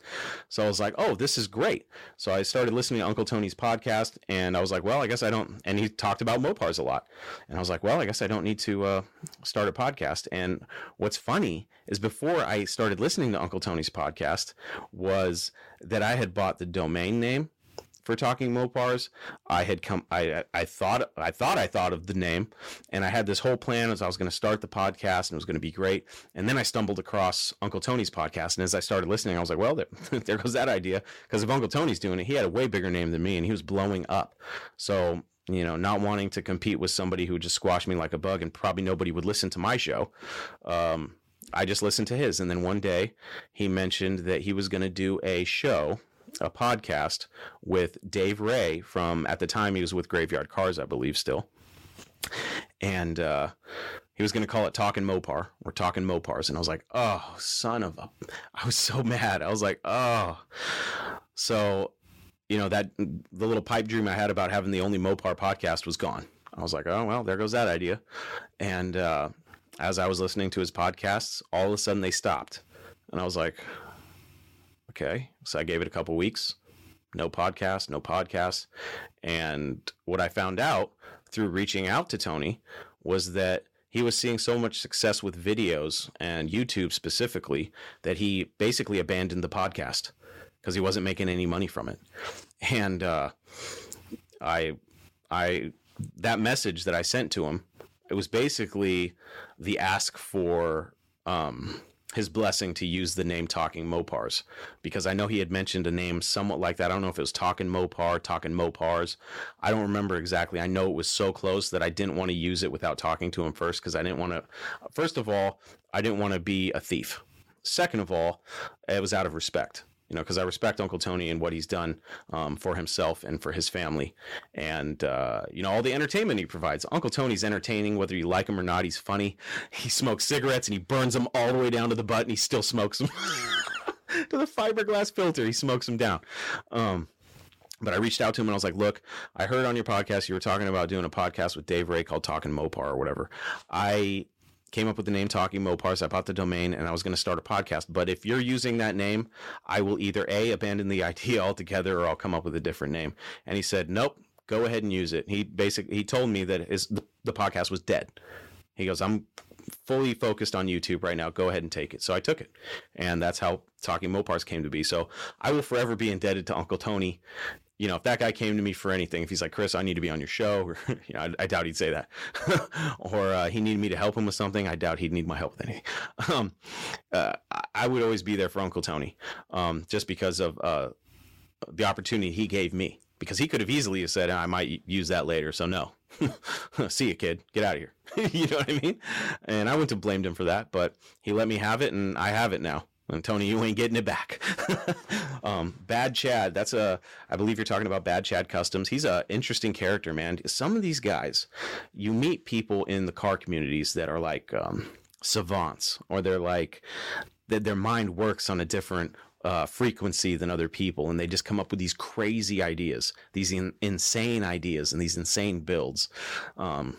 So I was like, oh, this is great. So I started listening to Uncle Tony's podcast, and I was like, well, I guess I don't, and he talked about Mopars a lot. And I was like, well, I guess I don't need to uh, start a podcast. And what's funny is before I started listening to Uncle Tony's podcast was that I had bought the domain name for Talking Mopars. I had come, I, I thought, I thought I thought of the name, and I had this whole plan as I was going to start the podcast and it was going to be great. And then I stumbled across Uncle Tony's podcast. And as I started listening, I was like, well, there, there goes that idea. Cause if Uncle Tony's doing it, he had a way bigger name than me and he was blowing up. So, you know, not wanting to compete with somebody who just squashed me like a bug and probably nobody would listen to my show. Um, I just listened to his. And then one day he mentioned that he was going to do a show, a podcast with Dave Ray from, at the time he was with Graveyard Cars, I believe still. And, uh, he was going to call it Talking Mopar or Talking Mopars. And I was like, oh, son of a, I was so mad. I was like, oh, so, you know, that the little pipe dream I had about having the only Mopar podcast was gone. I was like, oh, well, there goes that idea. And, uh, as I was listening to his podcasts, all of a sudden they stopped. And I was like, okay. So I gave it a couple weeks, no podcast, no podcast. And what I found out through reaching out to Tony was that he was seeing so much success with videos and YouTube specifically that he basically abandoned the podcast because he wasn't making any money from it. And uh, I, I, that message that I sent to him, it was basically the ask for um, his blessing to use the name Talking Mopars, because I know he had mentioned a name somewhat like that. I don't know if it was Talking Mopar, Talking Mopars. I don't remember exactly. I know it was so close that I didn't want to use it without talking to him first, because I didn't want to. First of all, I didn't want to be a thief. Second of all, it was out of respect. You know, because I respect Uncle Tony and what he's done um, for himself and for his family, and uh, you know, all the entertainment he provides. Uncle Tony's entertaining, whether you like him or not. He's funny. He smokes cigarettes and he burns them all the way down to the butt, and he still smokes them to the fiberglass filter. He smokes them down. Um, But I reached out to him and I was like, look, I heard on your podcast you were talking about doing a podcast with Dave Ray called Talking Mopar or whatever. I came up with the name Talking Mopars. I bought the domain and I was going to start a podcast. But if you're using that name, I will either A, abandon the idea altogether, or I'll come up with a different name. And he said, nope, go ahead and use it. He basically, he told me that his, the podcast was dead. He goes, I'm fully focused on YouTube right now. Go ahead and take it. So I took it. And that's how Talking Mopars came to be. So I will forever be indebted to Uncle Tony. You know, if that guy came to me for anything, if he's like, Chris, I need to be on your show, or, you know, I, I doubt he'd say that, or uh, he needed me to help him with something, I doubt he'd need my help with anything. Um, uh, I would always be there for Uncle Tony, um, just because of uh, the opportunity he gave me, because he could have easily said, I might use that later. So no, see you, kid, get out of here. You know what I mean? And I wouldn't have blamed him for that, but he let me have it, and I have it now. And Tony, you ain't getting it back. um, Bad Chad. That's a, I believe you're talking about Bad Chad Customs. He's a interesting character, man. Some of these guys, you meet people in the car communities that are like um, savants, or they're like, that their mind works on a different uh, frequency than other people. And they just come up with these crazy ideas, these in, insane ideas and these insane builds. Um,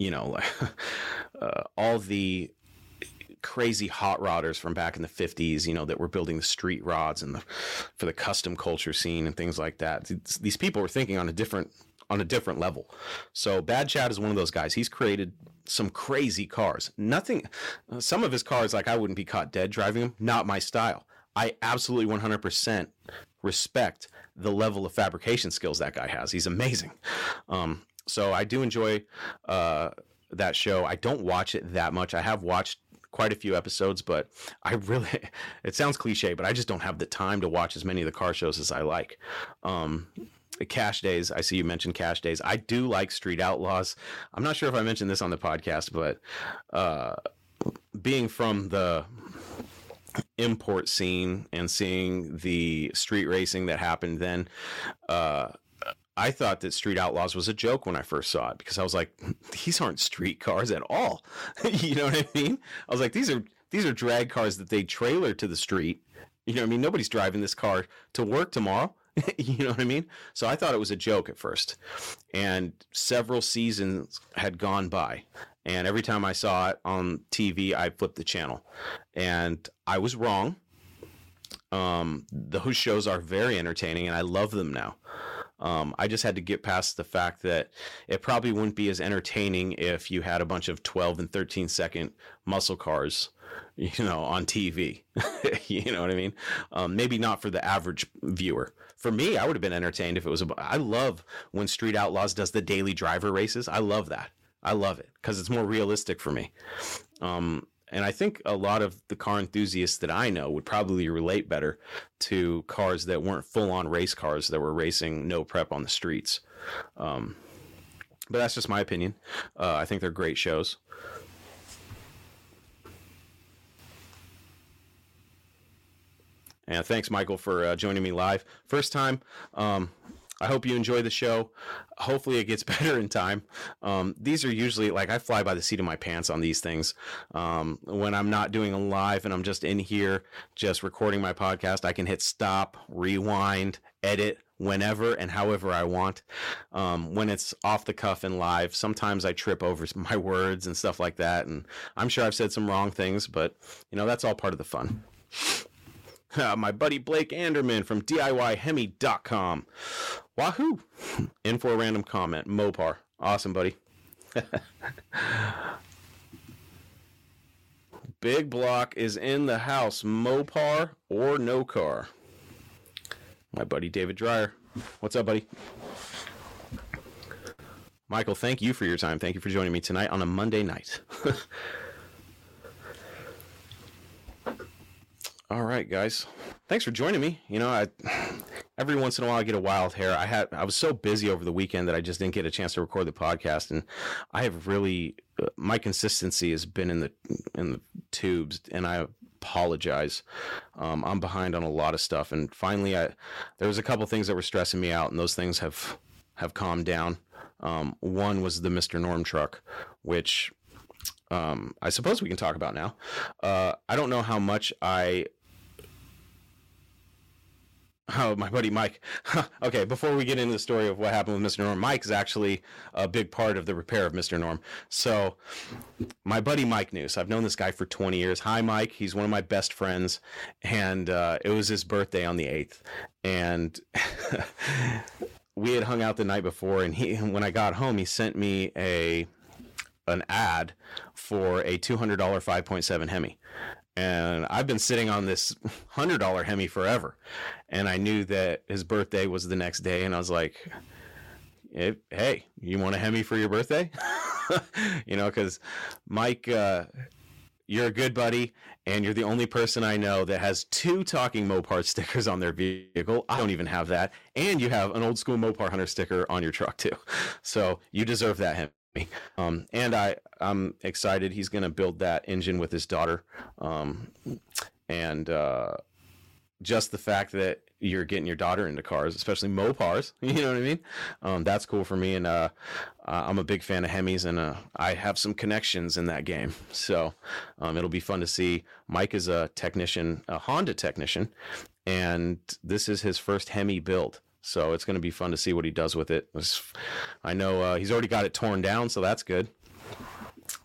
you know, uh, all the crazy hot rodders from back in the fifties, you know, that were building the street rods and the, for the custom culture scene and things like that. These people were thinking on a different on a different level. So Bad Chad is one of those guys. He's created some crazy cars. Nothing. Some of his cars, like, I wouldn't be caught dead driving them. Not my style. I absolutely one hundred percent respect the level of fabrication skills that guy has. He's amazing. Um, so I do enjoy uh, that show. I don't watch it that much. I have watched quite a few episodes, but I really, it sounds cliche, but I just don't have the time to watch as many of the car shows as I like. Um, Cash Days. I see you mentioned Cash Days. I do like Street Outlaws. I'm not sure if I mentioned this on the podcast, but uh, being from the import scene and seeing the street racing that happened then, uh, I thought that Street Outlaws was a joke when I first saw it, because I was like, these aren't street cars at all. You know what I mean? I was like, these are, these are drag cars that they trailer to the street. You know what I mean? Nobody's driving this car to work tomorrow. You know what I mean? So I thought it was a joke at first, and several seasons had gone by, and every time I saw it on T V, I flipped the channel, and I was wrong. Um, those shows are very entertaining, and I love them now. Um, I just had to get past the fact that it probably wouldn't be as entertaining if you had a bunch of twelve and thirteen second muscle cars, you know, on T V. You know what I mean? Um, maybe not for the average viewer. For me, I would have been entertained if it was a, I love when Street Outlaws does the daily driver races. I love that. I love it because it's more realistic for me. Um, And I think a lot of the car enthusiasts that I know would probably relate better to cars that weren't full-on race cars that were racing no prep on the streets. Um, but that's just my opinion. Uh, I think they're great shows. And thanks, Michael, for uh, joining me live. First time. Um, I hope you enjoy the show. Hopefully it gets better in time. Um, these are usually, like, I fly by the seat of my pants on these things. Um, when I'm not doing a live and I'm just in here just recording my podcast, I can hit stop, rewind, edit whenever and however I want. Um, when it's off the cuff and live, sometimes I trip over my words and stuff like that. And I'm sure I've said some wrong things, but, you know, that's all part of the fun. Uh, my buddy Blake Anderman from D I Y Hemi dot com. Wahoo! In for a random comment. Mopar. Awesome, buddy. Big Block is in the house. Mopar or no car? My buddy David Dreyer. What's up, buddy? Michael, thank you for your time. Thank you for joining me tonight on a Monday night. All right, guys. Thanks for joining me. You know, I, every once in a while I get a wild hair. I had I was so busy over the weekend that I just didn't get a chance to record the podcast, and I have really uh, my consistency has been in the in the tubes, and I apologize. Um, I'm behind on a lot of stuff, and finally, I there was a couple things that were stressing me out, and those things have have calmed down. Um, one was the Mister Norm truck, which um, I suppose we can talk about now. Uh, I don't know how much I. Oh, my buddy Mike. Okay, before we get into the story of what happened with Mister Norm, Mike is actually a big part of the repair of Mister Norm. So my buddy Mike News, I've known this guy for twenty years. Hi, Mike. He's one of my best friends. And uh, it was his birthday on the eighth. And we had hung out the night before. And he, when I got home, he sent me a an ad for a two hundred dollars five point seven Hemi. And I've been sitting on this one hundred dollars Hemi forever. And I knew that his birthday was the next day. And I was like, hey, you want a Hemi for your birthday? You know, because Mike, uh, you're a good buddy. And you're the only person I know that has two Talking Mopar stickers on their vehicle. I don't even have that. And you have an old school Mopar Hunter sticker on your truck, too. So you deserve that Hemi. Um, and I, I'm excited. He's going to build that engine with his daughter. Um, and uh, just the fact that you're getting your daughter into cars, especially Mopars, you know what I mean? Um, that's cool for me. And uh, I'm a big fan of Hemis, and uh, I have some connections in that game. So um, it'll be fun to see. Mike is a technician, a Honda technician, and this is his first Hemi build. So it's going to be fun to see what he does with it. I know uh, he's already got it torn down, so that's good.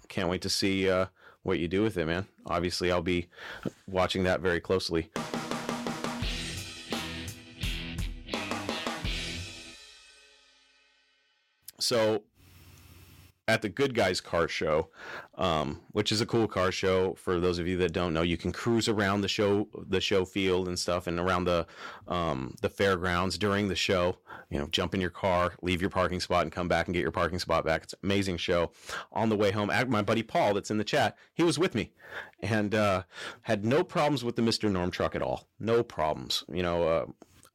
Can't wait to see uh, what you do with it, man. Obviously, I'll be watching that very closely. So at the Good Guys Car Show, um, which is a cool car show, for those of you that don't know, you can cruise around the show, the show field and stuff, and around the um, the fairgrounds during the show. You know, jump in your car, leave your parking spot, and come back and get your parking spot back. It's an amazing show. On the way home, my buddy Paul, that's in the chat, he was with me, and uh, had no problems with the Mister Norm truck at all. No problems. You know. Uh,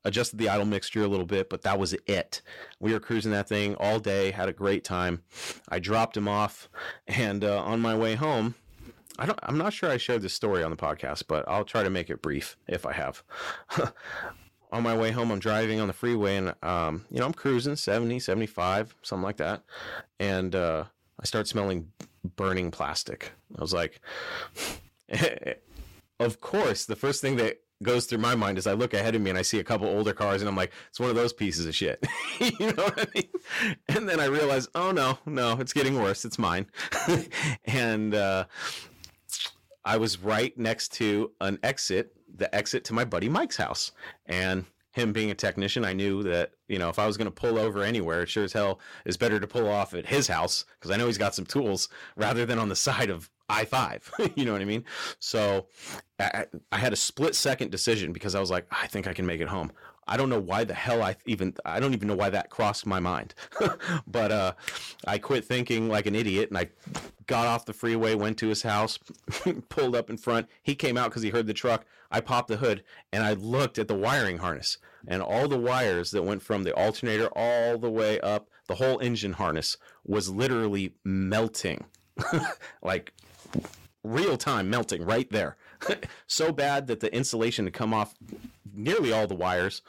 Adjusted the idle mixture a little bit, but that was it. We were cruising that thing all day, had a great time. I dropped him off, and uh, on my way home, I don't, I'm not sure I shared this story on the podcast, but I'll try to make it brief if I have. On my way home, I'm driving on the freeway, and um, you know, I'm cruising seventy, seventy-five, something like that, and uh, I start smelling burning plastic. I was like, of course, the first thing that goes through my mind is I look ahead of me and I see a couple older cars and I'm like, it's one of those pieces of shit. You know what I mean? And then I realize, oh no, no, it's getting worse. It's mine. And uh, I was right next to an exit, the exit to my buddy Mike's house. And him being a technician, I knew that, you know, if I was going to pull over anywhere, it sure as hell is better to pull off at his house, because I know he's got some tools, rather than on the side of I five, you know what I mean? So I, I had a split second decision, because I was like, I think I can make it home. I don't know why the hell I even, I don't even know why that crossed my mind. But uh, I quit thinking like an idiot, and I got off the freeway, went to his house, pulled up in front. He came out because he heard the truck. I popped the hood, and I looked at the wiring harness, and all the wires that went from the alternator all the way up, the whole engine harness was literally melting. Like, real time melting right there. So bad that the insulation had come off nearly all the wires.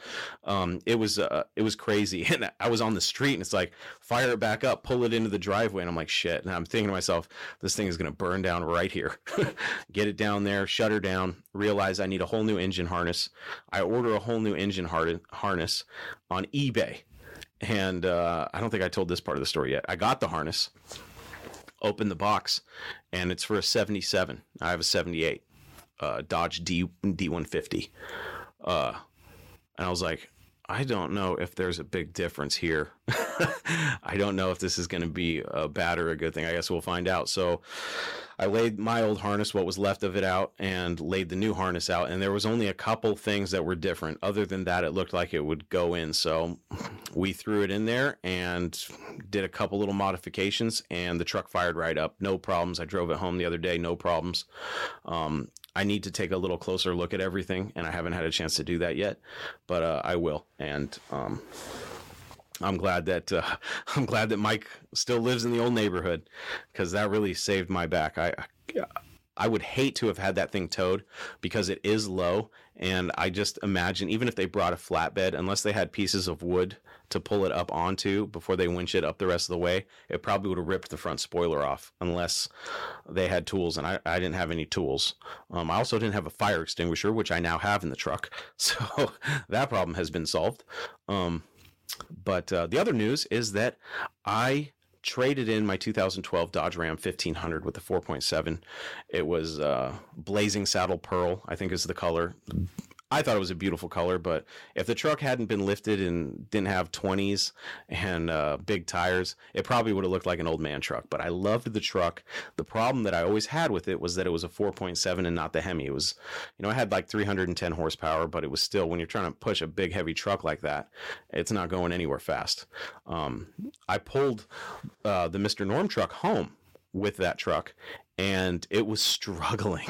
Um, it was uh, it was crazy. And I was on the street, and it's like, fire it back up, pull it into the driveway. And I'm like, shit. And I'm thinking to myself, this thing is going to burn down right here. Get it down there, shut her down, realize I need a whole new engine harness. I order a whole new engine harness on eBay. And uh, I don't think I told this part of the story yet. I got the harness, open the box, and it's for a seventy-seven. I have a seventy-eight uh, Dodge D D one fifty, uh, and I was like, I don't know if there's a big difference here. I don't know if this is going to be a bad or a good thing. I guess we'll find out. So I laid my old harness, what was left of it, out, and laid the new harness out, and there was only a couple things that were different. Other than that, it looked like it would go in, so we threw it in there and did a couple little modifications, and the truck fired right up. No problems. I drove it home the other day. No problems. Um, I need to take a little closer look at everything, and I haven't had a chance to do that yet, but uh, I will, and um, I'm glad that uh, I'm glad that Mike still lives in the old neighborhood, because that really saved my back. I, I I would hate to have had that thing towed, because it is low, and I just imagine, even if they brought a flatbed, unless they had pieces of wood to pull it up onto before they winch it up the rest of the way, it probably would have ripped the front spoiler off, unless they had tools, and I, I didn't have any tools. Um, I also didn't have a fire extinguisher, which I now have in the truck, so that problem has been solved. Um, but uh, the other news is that I traded in my two thousand twelve Dodge Ram fifteen hundred with the four point seven. It was uh, blazing saddle pearl, I think is the color. I thought it was a beautiful color, but if the truck hadn't been lifted and didn't have twenties and uh, big tires, it probably would have looked like an old man truck. But I loved the truck. The problem that I always had with it was that it was a four point seven and not the Hemi. It was, you know, I had like three hundred ten horsepower, but it was still, when you're trying to push a big, heavy truck like that, it's not going anywhere fast. Um, I pulled uh, the Mister Norm truck home with that truck, and it was struggling.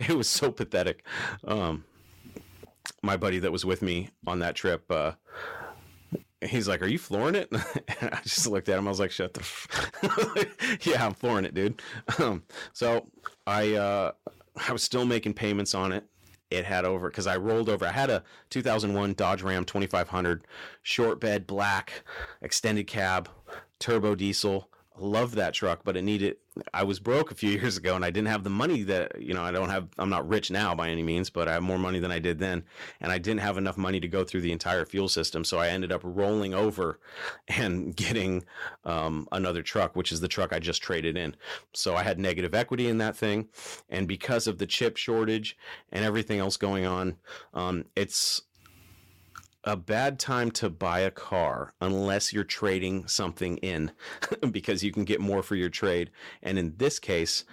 It was so pathetic. Um, My buddy that was with me on that trip, uh, he's like, are you flooring it? And I just looked at him. I was like, shut the f- Yeah, I'm flooring it, dude. Um, so I uh, I was still making payments on it. It had over, because I rolled over. I had a two thousand one Dodge Ram twenty-five hundred, short bed, black, extended cab, turbo diesel. love that truck, but it needed, I was broke a few years ago and I didn't have the money that, you know, I don't have, I'm not rich now by any means, but I have more money than I did then. And I didn't have enough money to go through the entire fuel system. So I ended up rolling over and getting um, another truck, which is the truck I just traded in. So I had negative equity in that thing. And because of the chip shortage and everything else going on, um, it's a bad time to buy a car unless you're trading something in because you can get more for your trade. And in this case,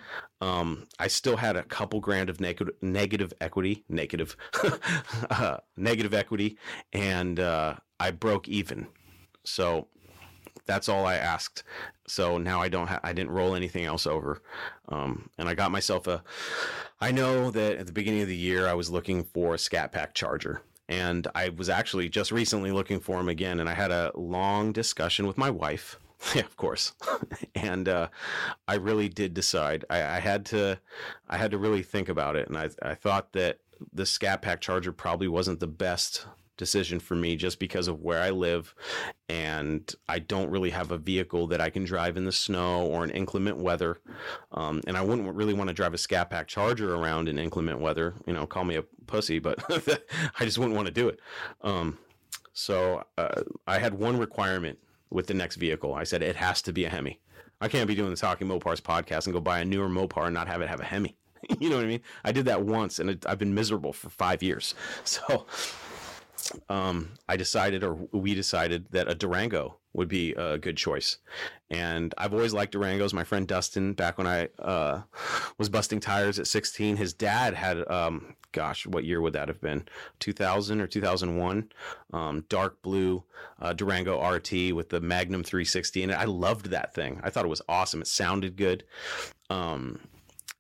um, I still had a couple grand of negative, negative equity, negative, uh, negative equity. And, uh, I broke even. So that's all I asked. So now I don't ha- I didn't roll anything else over. Um, and I got myself a, I know that at the beginning of the year, I was looking for a Scat Pack Charger. And I was actually just recently looking for him again. And I had a long discussion with my wife. Yeah, of course. and uh, I really did decide. I, I had to I had to really think about it. And I, I thought that the Scat Pack Charger probably wasn't the best decision for me just because of where I live. And I don't really have a vehicle that I can drive in the snow or in inclement weather. Um, and I wouldn't really want to drive a Scat Pack Charger around in inclement weather. You know, call me a pussy, but I just wouldn't want to do it. Um, so uh, I had one requirement with the next vehicle. I said, it has to be a Hemi. I can't be doing the Talking Mopars podcast and go buy a newer Mopar and not have it have a Hemi. You know what I mean? I did that once and it, I've been miserable for five years. So um, I decided, or we decided, that a Durango would be a good choice. And I've always liked Durangos. My friend Dustin, back when I uh, was busting tires at sixteen, his dad had, um, gosh, what year would that have been? two thousand or two thousand one, um, dark blue uh, Durango R T with the Magnum three sixty in it. I loved that thing. I thought it was awesome. It sounded good. Um,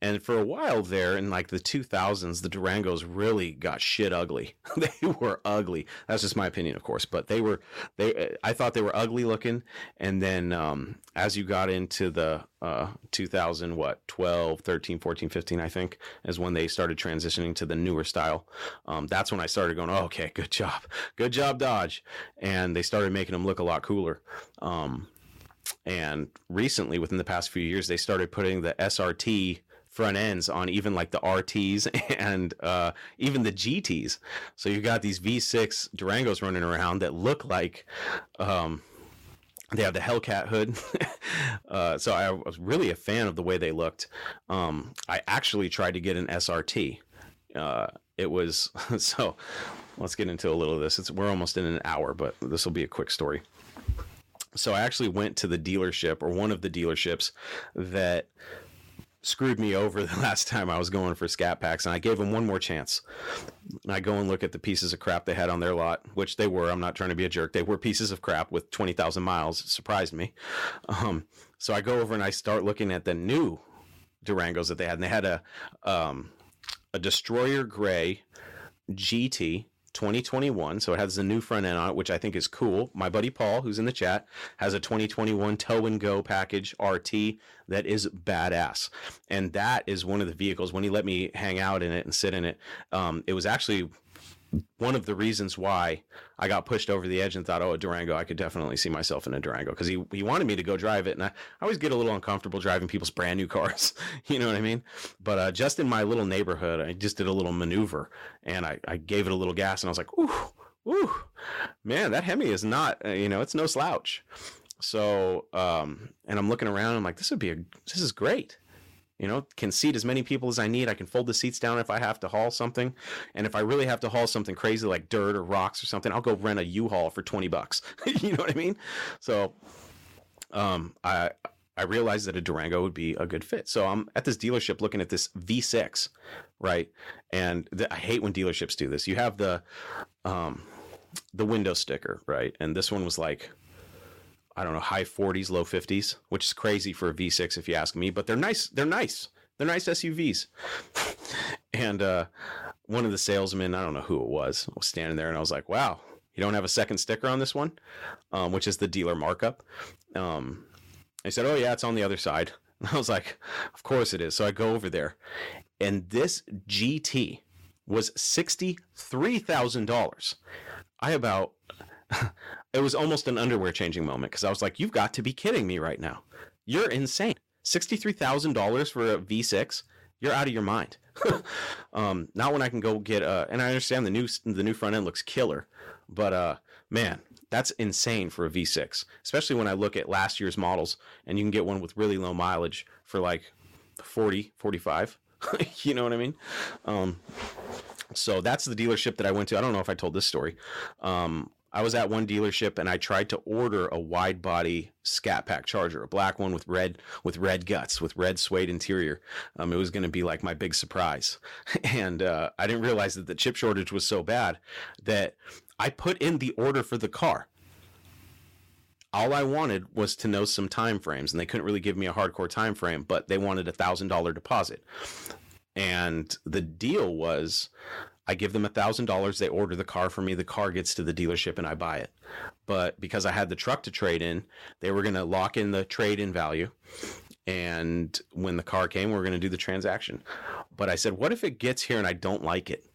And for a while there, in like the two thousands, the Durangos really got shit ugly. They were ugly. That's just my opinion, of course. But they were, they. I thought they were ugly looking. And then um, as you got into the uh, two thousand, what, twelve, thirteen, fourteen, fifteen, I think, is when they started transitioning to the newer style. Um, that's when I started going, oh, okay, good job. Good job, Dodge. And they started making them look a lot cooler. Um, and recently, within the past few years, they started putting the S R T front ends on even like the R Ts and uh, even the G Ts. So you've got these V six Durangos running around that look like um, they have the Hellcat hood. uh, so I was really a fan of the way they looked. Um, I actually tried to get an S R T. Uh, it was, so let's get into a little of this. It's, we're almost in an hour, but this will be a quick story. So I actually went to the dealership, or one of the dealerships that screwed me over the last time I was going for Scat Packs, and I gave them one more chance. I go and look at the pieces of crap they had on their lot, which they were. I'm not trying to be a jerk. They were pieces of crap with twenty thousand miles. It surprised me. Um, so I go over and I start looking at the new Durangos that they had, and they had a um, a Destroyer Gray G T twenty twenty-one, so it has the new front end on it, which I think is cool. My buddy Paul, who's in the chat, has a twenty twenty-one tow and go package R T that is badass, and that is one of the vehicles. When he let me hang out in it and sit in it, um it was actually one of the reasons why I got pushed over the edge and thought, oh, a Durango, I could definitely see myself in a Durango, because he, he wanted me to go drive it. And I, I always get a little uncomfortable driving people's brand new cars. You know what I mean? But uh, just in my little neighborhood, I just did a little maneuver and I, I gave it a little gas and I was like, ooh, ooh, man, that Hemi is not, you know, it's no slouch. So, um, and I'm looking around, I'm like, this would be a, this is great. You know, can seat as many people as I need. I can fold the seats down if I have to haul something. And if I really have to haul something crazy like dirt or rocks or something, I'll go rent a U-Haul for twenty bucks. You know what I mean? So um, I I realized that a Durango would be a good fit. So I'm at this dealership looking at this V six, right? And the, I hate when dealerships do this. You have the um, the window sticker, right? And this one was like, I don't know, high forties, low fifties, which is crazy for a V six if you ask me, but they're nice. They're nice. They're nice S U Vs. And uh, one of the salesmen, I don't know who it was, was standing there and I was like, wow, you don't have a second sticker on this one, um, which is the dealer markup. Um, I said, oh yeah, it's on the other side. And I was like, of course it is. So I go over there and this G T was sixty-three thousand dollars. I about... It was almost an underwear changing moment because I was like, you've got to be kidding me right now. You're insane. sixty-three thousand dollars for a V six. You're out of your mind. um, not when I can go get uh and I understand the new the new front end looks killer, but uh man, that's insane for a V six, especially when I look at last year's models and you can get one with really low mileage for like forty, forty-five. You know what I mean? Um, so that's the dealership that I went to. I don't know if I told this story. Um, I was at one dealership and I tried to order a wide body Scat Pack Charger, a black one with red, with red guts, with red suede interior. Um, it was going to be like my big surprise. And, uh, I didn't realize that the chip shortage was so bad that I put in the order for the car. All I wanted was to know some time frames, and they couldn't really give me a hardcore time frame, but they wanted a thousand dollar deposit. And the deal was, I give them a thousand dollars. They order the car for me. The car gets to the dealership and I buy it. But because I had the truck to trade in, they were going to lock in the trade in value. And when the car came, we were going to do the transaction. But I said, what if it gets here and I don't like it?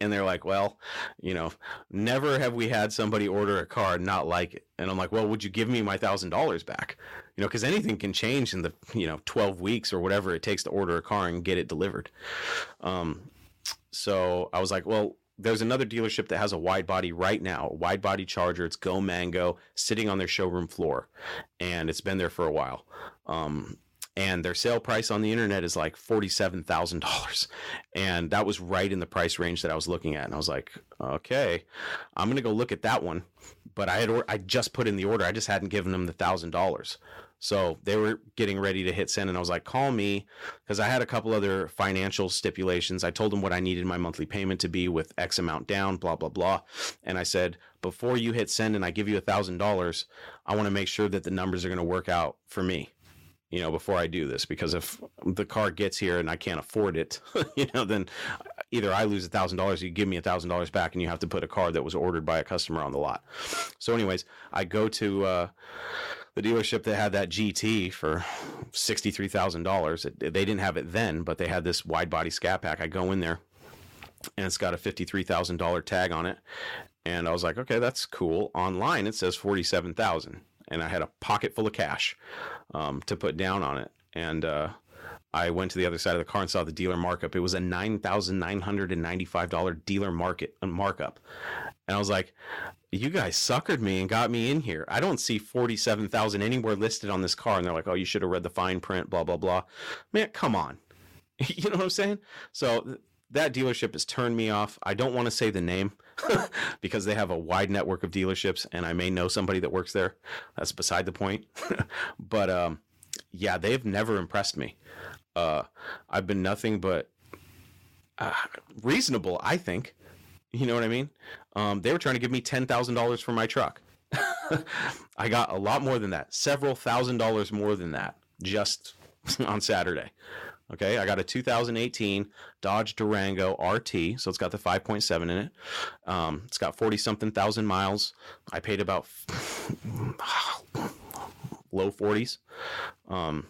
And they're like, well, you know, never have we had somebody order a car and not like it. And I'm like, well, would you give me my thousand dollars back? You know, because anything can change in the, you know, twelve weeks or whatever it takes to order a car and get it delivered. Um, so I was like, well, there's another dealership that has a wide body right now, a wide body Charger. It's Go Mango sitting on their showroom floor, and it's been there for a while. Um, and their sale price on the internet is like forty-seven thousand dollars. And that was right in the price range that I was looking at. And I was like, okay, I'm going to go look at that one. But I had, or- I just put in the order. I just hadn't given them the thousand dollars. So they were getting ready to hit send. And I was like, call me, because I had a couple other financial stipulations. I told them what I needed my monthly payment to be with X amount down, blah, blah, blah. And I said, before you hit send and I give you a thousand dollars, I want to make sure that the numbers are going to work out for me, you know, before I do this, because if the car gets here and I can't afford it, you know, then either I lose a thousand dollars, you give me a thousand dollars back, and you have to put a car that was ordered by a customer on the lot. So anyways, I go to uh, the dealership that had that G T for sixty-three thousand dollars. They didn't have it then, but they had this wide body Scat Pack. I go in there and it's got a fifty-three thousand dollars tag on it. And I was like, okay, that's cool. Online, it says forty-seven thousand dollars. And I had a pocket full of cash um, to put down on it. And uh, I went to the other side of the car and saw the dealer markup. It was a nine thousand nine hundred ninety-five dollars dealer market uh, markup. And I was like, you guys suckered me and got me in here. I don't see forty-seven thousand dollars anywhere listed on this car. And they're like, oh, you should have read the fine print, blah, blah, blah. Man, come on. You know what I'm saying? So that dealership has turned me off. I don't want to say the name because they have a wide network of dealerships and I may know somebody that works there. That's beside the point. But, um, yeah, they've never impressed me. Uh, I've been nothing but uh, reasonable, I think. You know what I mean? Um, they were trying to give me ten thousand dollars for my truck. I got a lot more than that. Several thousand dollars more than that. Just on Saturday. Okay, I got a two thousand eighteen Dodge Durango R T, so it's got the five point seven in it. Um, it's got forty-something thousand miles. I paid about low forties, um,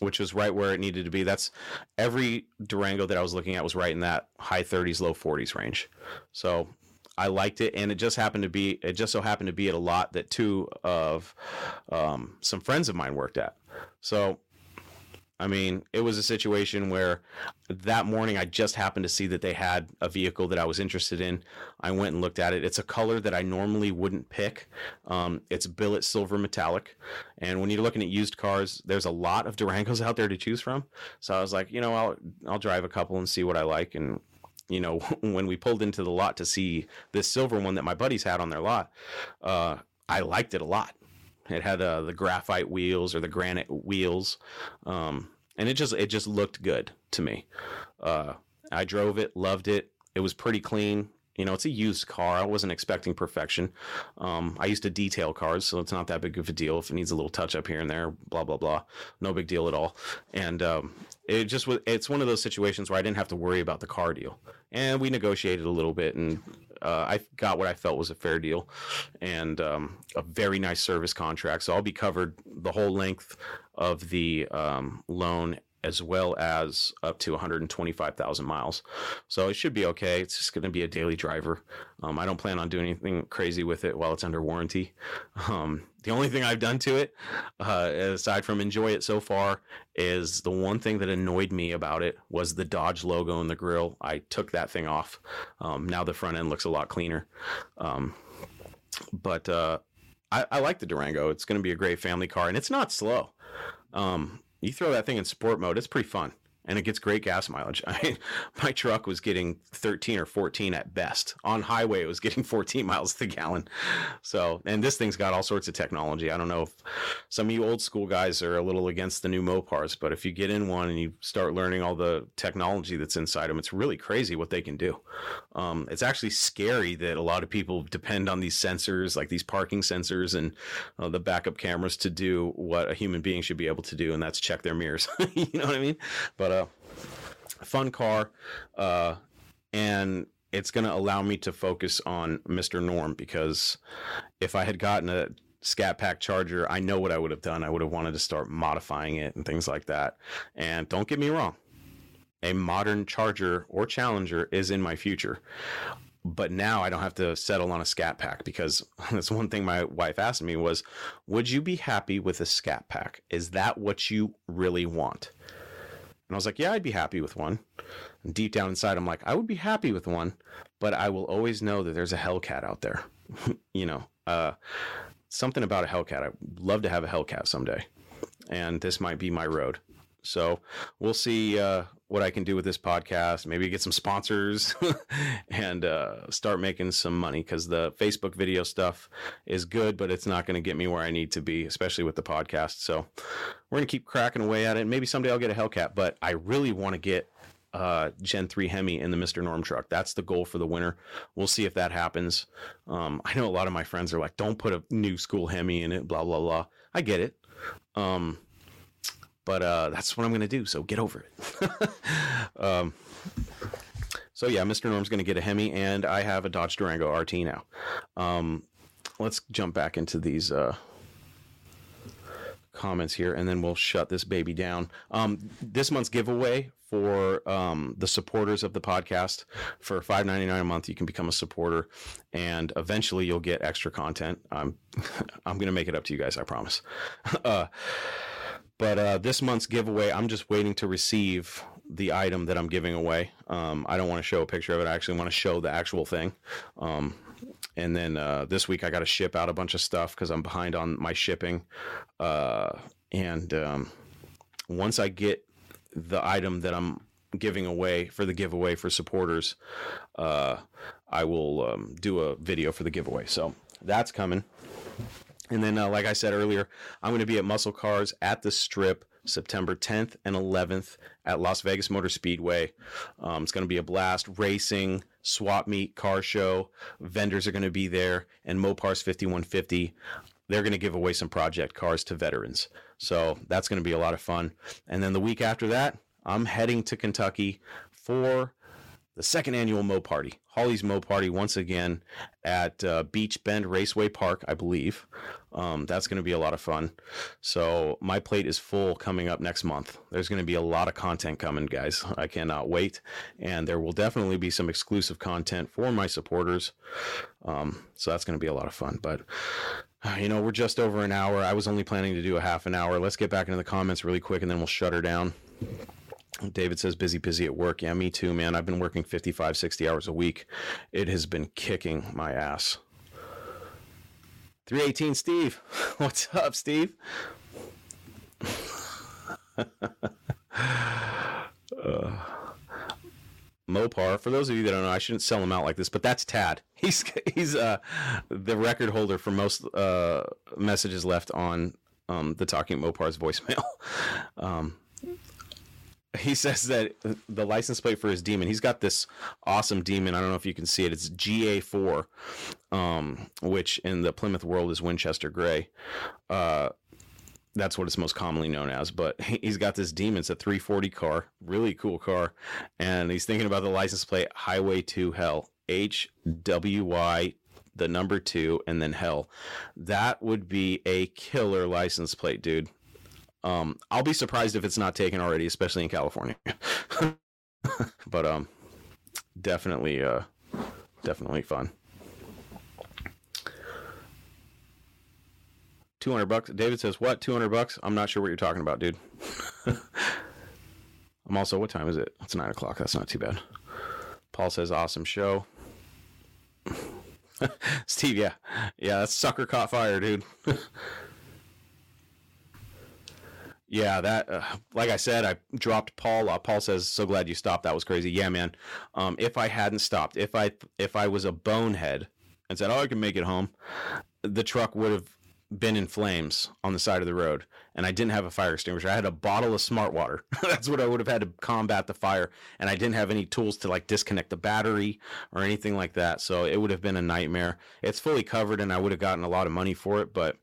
which was right where it needed to be. That's every Durango that I was looking at was right in that high thirties, low forties range. So I liked it, and it just happened to be, it just so happened to be at a lot that two of um, some friends of mine worked at. So I mean, it was a situation where that morning I just happened to see that they had a vehicle that I was interested in. I went and looked at it. It's a color that I normally wouldn't pick. Um, it's billet silver metallic. And when you're looking at used cars, there's a lot of Durangos out there to choose from. So I was like, you know, I'll I'll drive a couple and see what I like. And, you know, when we pulled into the lot to see this silver one that my buddies had on their lot, uh, I liked it a lot. It had uh, the graphite wheels or the granite wheels, um, and it just it just looked good to me. Uh, I drove it, loved it. It was pretty clean. You know, it's a used car. I wasn't expecting perfection. Um, I used to detail cars, so it's not that big of a deal if it needs a little touch up here and there. Blah blah blah. No big deal at all. And um, it just was. It's one of those situations where I didn't have to worry about the car deal, and we negotiated a little bit and. Uh, I got what I felt was a fair deal and um, a very nice service contract. So I'll be covered the whole length of the um, loan as well as up to one hundred twenty-five thousand miles. So it should be okay. It's just going to be a daily driver. Um, I don't plan on doing anything crazy with it while it's under warranty. Um, the only thing I've done to it, uh, aside from enjoy it so far, is the one thing that annoyed me about it was the Dodge logo in the grill. I took that thing off. Um, now the front end looks a lot cleaner. Um, but uh, I, I like the Durango. It's going to be a great family car, and it's not slow. Um, you throw that thing in sport mode, it's pretty fun. And it gets great gas mileage. I mean, my truck was getting thirteen or fourteen at best. On highway, it was getting fourteen miles to the gallon. So, and this thing's got all sorts of technology. I don't know if some of you old school guys are a little against the new Mopars, but if you get in one and you start learning all the technology that's inside them, it's really crazy what they can do. Um, it's actually scary that a lot of people depend on these sensors, like these parking sensors and uh, the backup cameras, to do what a human being should be able to do, and that's check their mirrors. You know what I mean? But, uh, fun car, uh, and it's going to allow me to focus on Mister Norm, because if I had gotten a Scat Pack Charger, I know what I would have done. I would have wanted to start modifying it and things like that. And don't get me wrong, a modern Charger or Challenger is in my future. But now I don't have to settle on a Scat Pack, because that's one thing my wife asked me was, would you be happy with a Scat Pack? Is that what you really want? And I was like, yeah, I'd be happy with one. And deep down inside, I'm like, I would be happy with one, but I will always know that there's a Hellcat out there. You know, uh, something about a Hellcat. I'd love to have a Hellcat someday. And this might be my road. So we'll see uh, what I can do with this podcast. Maybe get some sponsors and uh, start making some money, because the Facebook video stuff is good, but it's not going to get me where I need to be, especially with the podcast. So we're going to keep cracking away at it. Maybe someday I'll get a Hellcat, but I really want to get uh, Gen three Hemi in the Mister Norm truck. That's the goal for the winter. We'll see if that happens. Um, I know a lot of my friends are like, don't put a new school Hemi in it, blah, blah, blah. I get it. Um, But uh, that's what I'm going to do, so get over it. um, so, yeah, Mister Norm's going to get a Hemi, and I have a Dodge Durango R T now. Um, let's jump back into these uh, comments here, and then we'll shut this baby down. Um, this month's giveaway for um, the supporters of the podcast. For five dollars and ninety-nine cents a month, you can become a supporter, and eventually you'll get extra content. I'm, I'm going to make it up to you guys, I promise. uh But uh, this month's giveaway, I'm just waiting to receive the item that I'm giving away. Um, I don't want to show a picture of it. I actually want to show the actual thing. Um, and then uh, this week I got to ship out a bunch of stuff because I'm behind on my shipping. Uh, and um, once I get the item that I'm giving away for the giveaway for supporters, uh, I will um, do a video for the giveaway. So that's coming. And then, uh, like I said earlier, I'm going to be at Muscle Cars at the Strip September tenth and eleventh at Las Vegas Motor Speedway. Um, it's going to be a blast. Racing, swap meet, car show. Vendors are going to be there. And Mopar's fifty-one fifty, they're going to give away some project cars to veterans. So that's going to be a lot of fun. And then the week after that, I'm heading to Kentucky for the second annual Mo Party, Holly's Mo Party, once again at uh, Beach Bend Raceway Park, I believe. Um, that's going to be a lot of fun. So my plate is full coming up next month. There's going to be a lot of content coming, guys. I cannot wait. And there will definitely be some exclusive content for my supporters. Um, so that's going to be a lot of fun. But, you know, we're just over an hour. I was only planning to do a half an hour. Let's get back into the comments really quick, and then we'll shut her down. David says, busy, busy at work. Yeah, me too, man. I've been working fifty-five, sixty hours a week. It has been kicking my ass. three eighteen Steve. What's up, Steve? uh, Mopar, for those of you that don't know, I shouldn't sell him out like this, but that's Tad. He's he's uh, the record holder for most uh, messages left on um, the Talking Mopar's voicemail. Um He says that the license plate for his Demon, he's got this awesome Demon. I don't know if you can see it. It's G A four, um, which in the Plymouth world is Winchester Gray. Uh, that's what it's most commonly known as. But he's got this Demon. It's a three forty car, really cool car. And he's thinking about the license plate Highway to Hell, H W Y, the number two, and then Hell. That would be a killer license plate, dude. Um, I'll be surprised if it's not taken already, especially in California. But um, definitely, uh, definitely fun. two hundred bucks. David says, what? two hundred bucks? I'm not sure what you're talking about, dude. I'm also, what time is it? It's nine o'clock. That's not too bad. Paul says, awesome show. Steve, yeah. Yeah, that sucker caught fire, dude. Yeah, that, uh, like I said, I dropped Paul. Uh, Paul says, so glad you stopped. That was crazy. Yeah, man. Um, if I hadn't stopped, if I, if I was a bonehead and said, oh, I can make it home, the truck would have been in flames on the side of the road, and I didn't have a fire extinguisher. I had a bottle of smart water. That's what I would have had to combat the fire, and I didn't have any tools to like disconnect the battery or anything like that, so it would have been a nightmare. It's fully covered, and I would have gotten a lot of money for it, but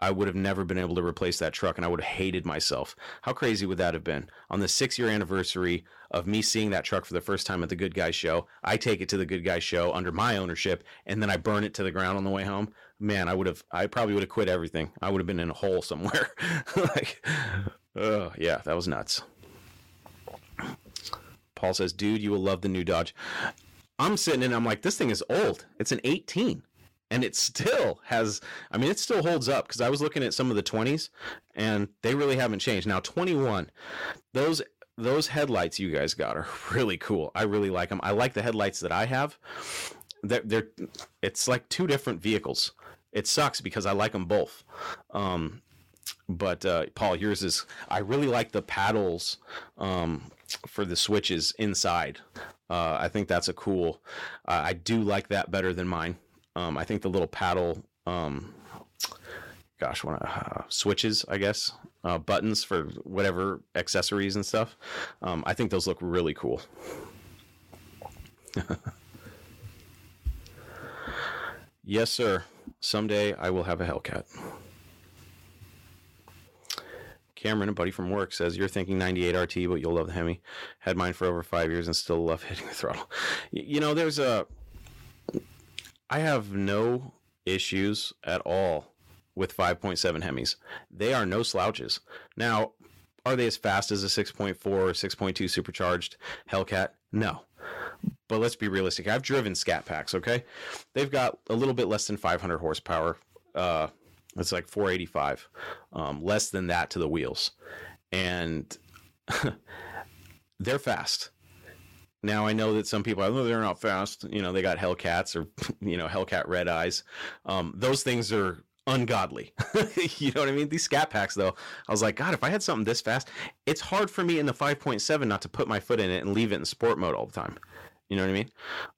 I would have never been able to replace that truck, and I would have hated myself. How crazy would that have been? On the six-year anniversary of me seeing that truck for the first time at the Good Guys show, I take it to the Good Guys show under my ownership, and then I burn it to the ground on the way home. Man, I would have, I probably would have quit everything. I would have been in a hole somewhere. Like, oh, yeah, that was nuts. Paul says, dude, you will love the new Dodge. I'm sitting in, I'm like, this thing is old. It's an eighteen. And it still has, I mean, it still holds up, because I was looking at some of the twenties, and they really haven't changed. Now, twenty-one, those those headlights you guys got are really cool. I really like them. I like the headlights that I have. They're, they're it's like two different vehicles. It sucks because I like them both. Um, but, uh, Paul, yours is, I really like the paddles um, for the switches inside. Uh, I think that's a cool, uh, I do like that better than mine. Um, I think the little paddle, um, gosh, when I, uh, switches, I guess, uh, buttons for whatever accessories and stuff. Um, I think those look really cool. Yes, sir. Someday I will have a Hellcat. Cameron, a buddy from work, says, you're thinking ninety-eight R T, but you'll love the Hemi. Had mine for over five years and still love hitting the throttle. You know, there's a... I have no issues at all with five point seven Hemis. They are no slouches. Now, are they as fast as a six point four or six point two supercharged Hellcat? No. But let's be realistic. I've driven Scat Packs, okay? They've got a little bit less than five hundred horsepower. Uh, it's like four eighty-five. Um, less than that to the wheels. And they're fast. Now, I know that some people, although they're not fast, you know, they got Hellcats or, you know, Hellcat Red Eyes. Um, those things are ungodly. You know what I mean? These Scat Packs, though, I was like, God, if I had something this fast, it's hard for me in the five point seven not to put my foot in it and leave it in sport mode all the time. You know what I mean?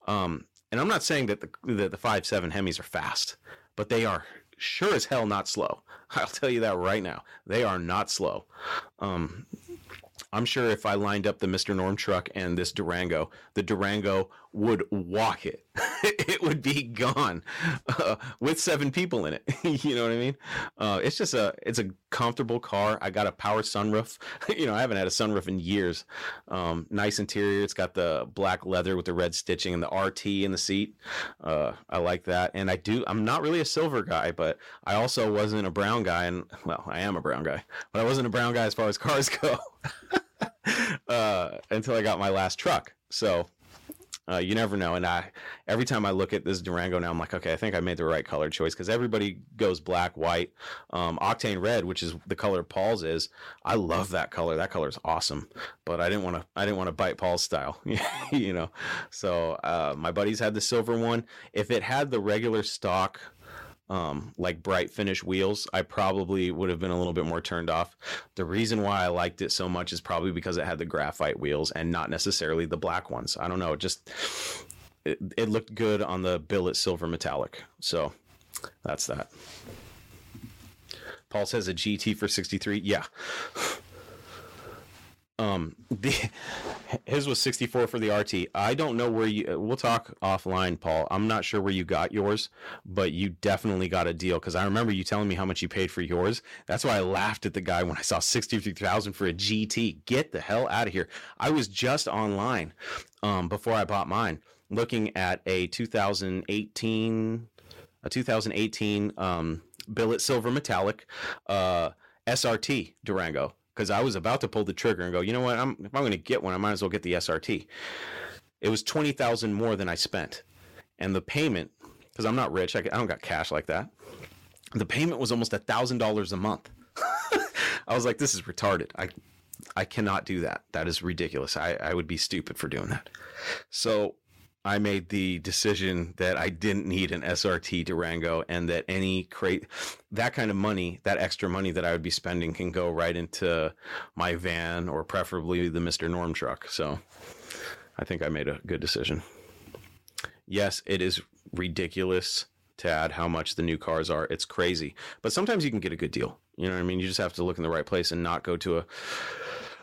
Um, and I'm not saying that the, that the five point seven Hemis are fast, but they are sure as hell not slow. I'll tell you that right now. They are not slow. Um... I'm sure if I lined up the Mister Norm truck and this Durango, the Durango would walk it. It would be gone uh, with seven people in it. You know what I mean? Uh, it's just a, it's a comfortable car. I got a power sunroof. You know, I haven't had a sunroof in years. Um, nice interior. It's got the black leather with the red stitching and the R T in the seat. Uh, I like that. And I do, I'm not really a silver guy, but I also wasn't a brown guy. And well, I am a brown guy, but I wasn't a brown guy as far as cars go. Uh, until I got my last truck. So uh, you never know. And I, every time I look at this Durango now, I'm like, okay, I think I made the right color choice, because everybody goes black, white, um, octane red, which is the color Paul's is. I love that color. That color is awesome. But I didn't want to. I didn't want to bite Paul's style, you know. So uh, my buddies had the silver one. If it had the regular stock, Um, like bright finish wheels, I probably would have been a little bit more turned off. The reason why I liked it so much is probably because it had the graphite wheels and not necessarily the black ones. I don't know. It just, it, it looked good on the billet silver metallic. So that's that. Paul says a G T for sixty-three. Yeah. Um, the, his was sixty-four for the R T. I don't know where you, we'll talk offline, Paul. I'm not sure where you got yours, but you definitely got a deal, because I remember you telling me how much you paid for yours. That's why I laughed at the guy when I saw sixty-three thousand dollars for a G T. Get the hell out of here. I was just online, um, before I bought mine, looking at a two thousand eighteen, a twenty eighteen, um, billet silver metallic, uh, S R T Durango, because I was about to pull the trigger and go, you know what, I'm, if I'm going to get one, I might as well get the S R T. It was twenty thousand dollars more than I spent. And the payment, because I'm not rich, I, I don't got cash like that. The payment was almost one thousand dollars a month. I was like, this is retarded. I I cannot do that. That is ridiculous. I, I would be stupid for doing that. So I made the decision that I didn't need an S R T Durango, and that any crate, that kind of money, that extra money that I would be spending can go right into my van, or preferably the Mister Norm truck. So I think I made a good decision. Yes, it is ridiculous, Tad, how much the new cars are. It's crazy. But sometimes you can get a good deal. You know what I mean? You just have to look in the right place and not go to a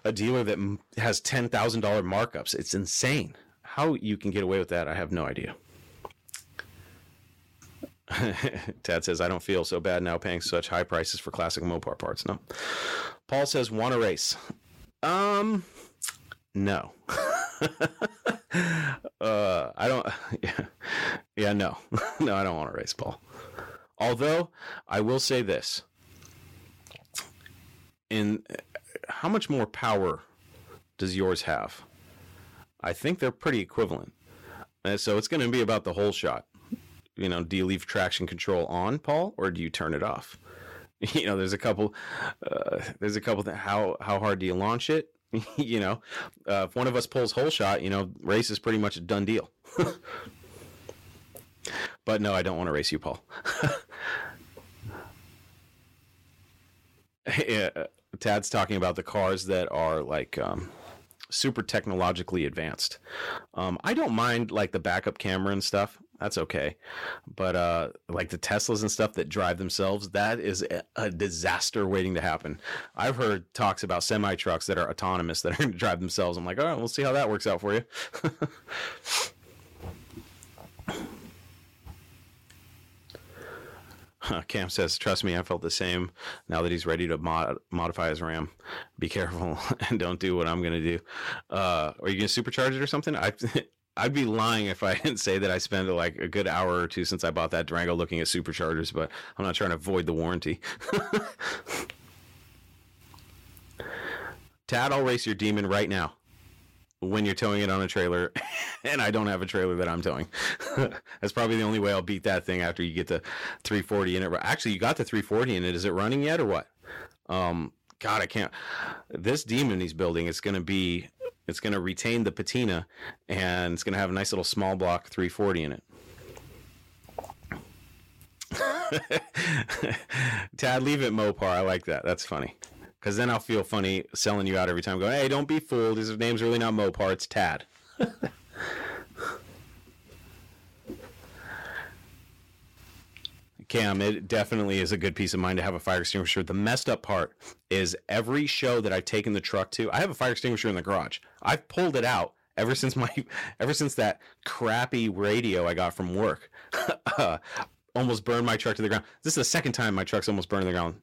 a dealer that has ten thousand dollars markups. It's insane. How you can get away with that, I have no idea. Tad says, I don't feel so bad now paying such high prices for classic Mopar parts. No. Paul says, want to race? Um, no. uh, I don't. Yeah, yeah no. No, I don't want to race, Paul. Although, I will say this. In how much more power does yours have? I think they're pretty equivalent. And so it's going to be about the whole shot. You know, do you leave traction control on, Paul, or do you turn it off? You know, there's a couple. Uh, there's a couple. Th- how how hard do you launch it? You know, uh, if one of us pulls whole shot, you know, race is pretty much a done deal. But no, I don't want to race you, Paul. Yeah, Tad's talking about the cars that are like um, super technologically advanced. Um, I don't mind like the backup camera and stuff. That's okay. But uh, like the Teslas and stuff that drive themselves, that is a disaster waiting to happen. I've heard talks about semi-trucks that are autonomous that are going to drive themselves. I'm like, all right, we'll see how that works out for you. Uh, Cam says, trust me, I felt the same now that he's ready to mod- modify his RAM. Be careful and don't do what I'm going to do. Uh, are you going to supercharge it or something? I, I'd be lying if I didn't say that I spent like a good hour or two since I bought that Durango looking at superchargers, but I'm not trying to void the warranty. Tad, I'll race your Demon right now when you're towing it on a trailer, and I don't have a trailer that I'm towing. That's probably the only way I'll beat that thing after you get the three forty in it. Actually, you got the three forty in it. Is it running yet or what? Um, God, I can't. This Demon he's building, it's going to be, it's going to retain the patina, and it's going to have a nice little small block three forty in it. Tad, leave it Mopar. I like that. That's funny. Because then I'll feel funny selling you out every time, going, hey, don't be fooled. His name's really not Mopar, it's Tad. Cam, it definitely is a good peace of mind to have a fire extinguisher. The messed up part is every show that I've taken the truck to, I have a fire extinguisher in the garage. I've pulled it out ever since my, ever since that crappy radio I got from work uh, almost burned my truck to the ground. This is the second time my truck's almost burned to the ground.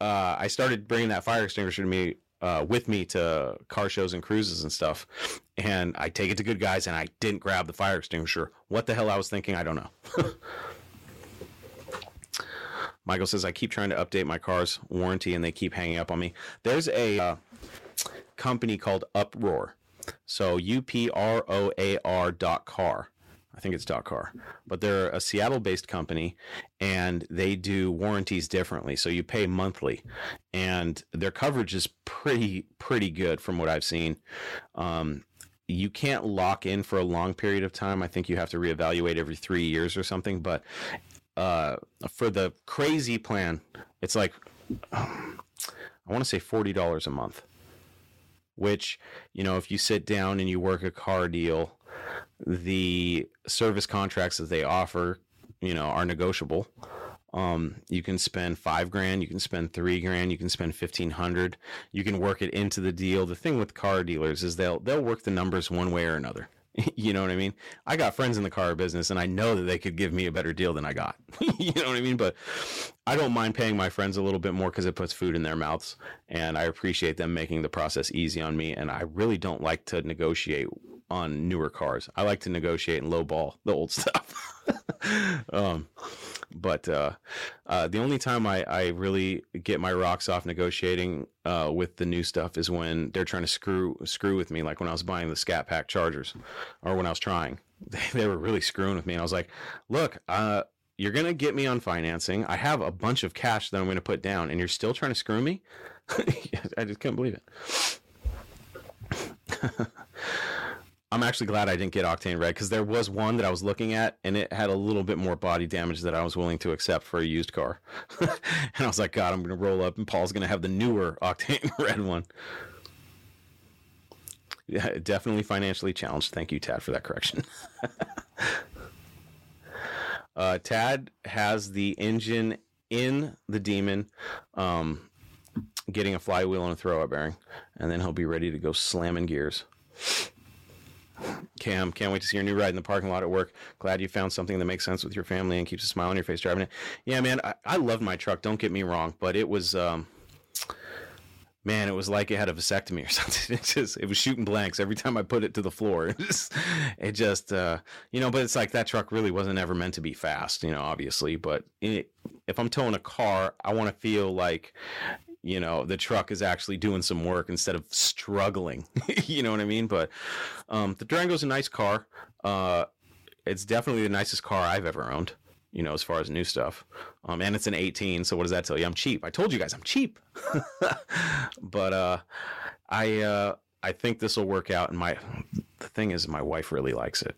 Uh, I started bringing that fire extinguisher to me, uh, with me to car shows and cruises and stuff. And I take it to good guys, and I didn't grab the fire extinguisher. What the hell I was thinking, I don't know. Michael says, I keep trying to update my car's warranty, and they keep hanging up on me. There's a uh, company called Uproar. So U P R O A R dot car. I think it's dot car, but they're a Seattle-based company, and they do warranties differently. So you pay monthly, and their coverage is pretty, pretty good from what I've seen. Um, you can't lock in for a long period of time. I think you have to reevaluate every three years or something. But uh, for the crazy plan, it's like, um, I want to say forty dollars a month, which, you know, if you sit down and you work a car deal, the service contracts that they offer, you know, are negotiable. Um, you can spend five grand, you can spend three grand, you can spend fifteen hundred. You can work it into the deal. The thing with car dealers is they'll they'll work the numbers one way or another. You know what I mean? I got friends in the car business, and I know that they could give me a better deal than I got. You know what I mean? But I don't mind paying my friends a little bit more because it puts food in their mouths, and I appreciate them making the process easy on me. And I really don't like to negotiate on newer cars. I like to negotiate and lowball the old stuff. um, But uh, uh, the only time I, I really get my rocks off negotiating uh, with the new stuff is when they're trying to screw screw with me, like when I was buying the Scat Pack Chargers, or when I was trying. They, they were really screwing with me. And I was like, look, uh, you're going to get me on financing. I have a bunch of cash that I'm going to put down, and you're still trying to screw me? I just couldn't believe it. I'm actually glad I didn't get Octane Red, because there was one that I was looking at and it had a little bit more body damage that I was willing to accept for a used car. And I was like, God, I'm going to roll up and Paul's going to have the newer Octane Red one. Yeah, definitely financially challenged. Thank you, Tad, for that correction. uh, Tad has the engine in the Demon, um, getting a flywheel and a throwout bearing, and then he'll be ready to go slamming gears. Cam, can't wait to see your new ride in the parking lot at work. Glad you found something that makes sense with your family and keeps a smile on your face driving it. Yeah, man, I, I loved my truck. Don't get me wrong, but it was, um, man, it was like it had a vasectomy or something. It just, it was shooting blanks every time I put it to the floor. It just, it just uh, you know, but it's like that truck really wasn't ever meant to be fast, you know, obviously. But it, if I'm towing a car, I want to feel like, you know, the truck is actually doing some work instead of struggling. You know what I mean? But um, the Durango's a nice car. Uh, it's definitely the nicest car I've ever owned, you know, as far as new stuff. Um, and it's an eighteen, so what does that tell you? I'm cheap. I told you guys I'm cheap. But uh, I uh, I think this will work out. And my the thing is, my wife really likes it.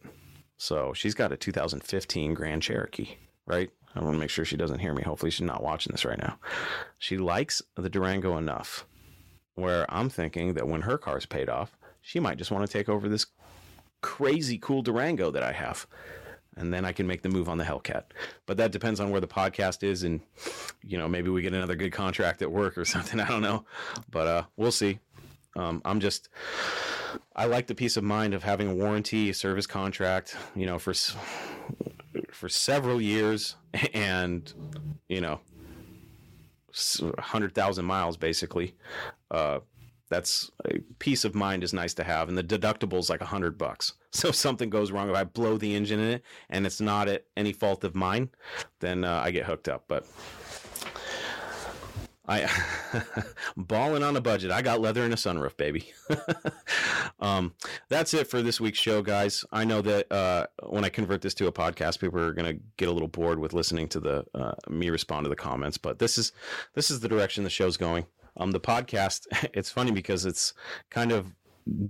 So she's got a two thousand fifteen Grand Cherokee, right? I want to make sure she doesn't hear me. Hopefully she's not watching this right now. She likes the Durango enough where I'm thinking that when her car's paid off, she might just want to take over this crazy cool Durango that I have. And then I can make the move on the Hellcat. But that depends on where the podcast is. And, you know, maybe we get another good contract at work or something. I don't know. But uh, we'll see. Um, I'm just, I like the peace of mind of having a warranty, a service contract, you know, for... for several years and, you know, one hundred thousand miles, basically. Uh, that's peace of mind is nice to have. And the deductible is like one hundred bucks. So if something goes wrong, if I blow the engine in it and it's not at any fault of mine, then uh, I get hooked up. But I balling on a budget. I got leather and a sunroof, baby. Um, that's it for this week's show, guys. I know that uh, when I convert this to a podcast, people are going to get a little bored with listening to the uh, me respond to the comments. But this is this is the direction the show's going. Um, the podcast. It's funny because it's kind of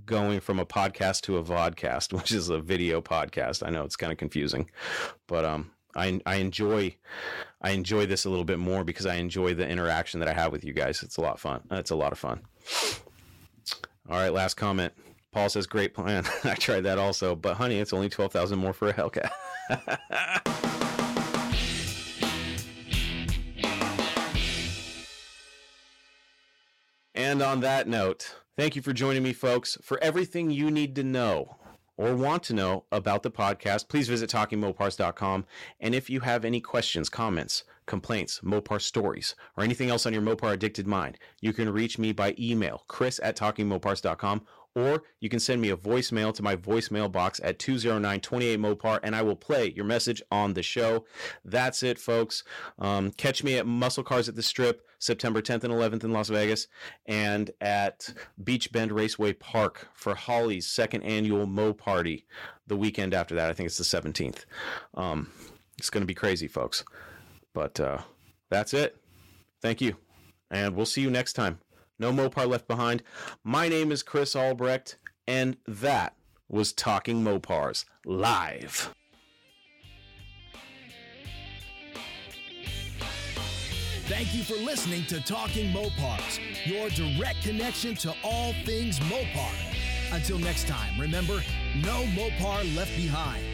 going from a podcast to a vodcast, which is a video podcast. I know it's kind of confusing, but um. I, I enjoy I enjoy this a little bit more because I enjoy the interaction that I have with you guys. It's a lot of fun. It's a lot of fun. All right, last comment. Paul says, great plan. I tried that also. But, honey, it's only twelve thousand dollars more for a Hellcat. And on that note, thank you for joining me, folks, for everything you need to know or want to know about the podcast. Please visit talking mopars dot com. And if you have any questions, comments, complaints, Mopar stories, or anything else on your Mopar addicted mind, you can reach me by email, chris at talking mopars dot com, or you can send me a voicemail to my voicemail box at two oh nine, two eight, Mopar, and I will play your message on the show. That's it, folks. Um, catch me at Muscle Cars at the Strip, September tenth and eleventh in Las Vegas, and at Beach Bend Raceway Park for Holly's second annual Mo Party the weekend after that. I think it's the seventeenth. Um, it's going to be crazy, folks. But uh, that's it. Thank you. And we'll see you next time. No Mopar left behind. My name is Chris Albrecht, and that was Talking Mopars live. Thank you for listening to Talking Mopars, your direct connection to all things Mopar. Until next time, remember, no Mopar left behind.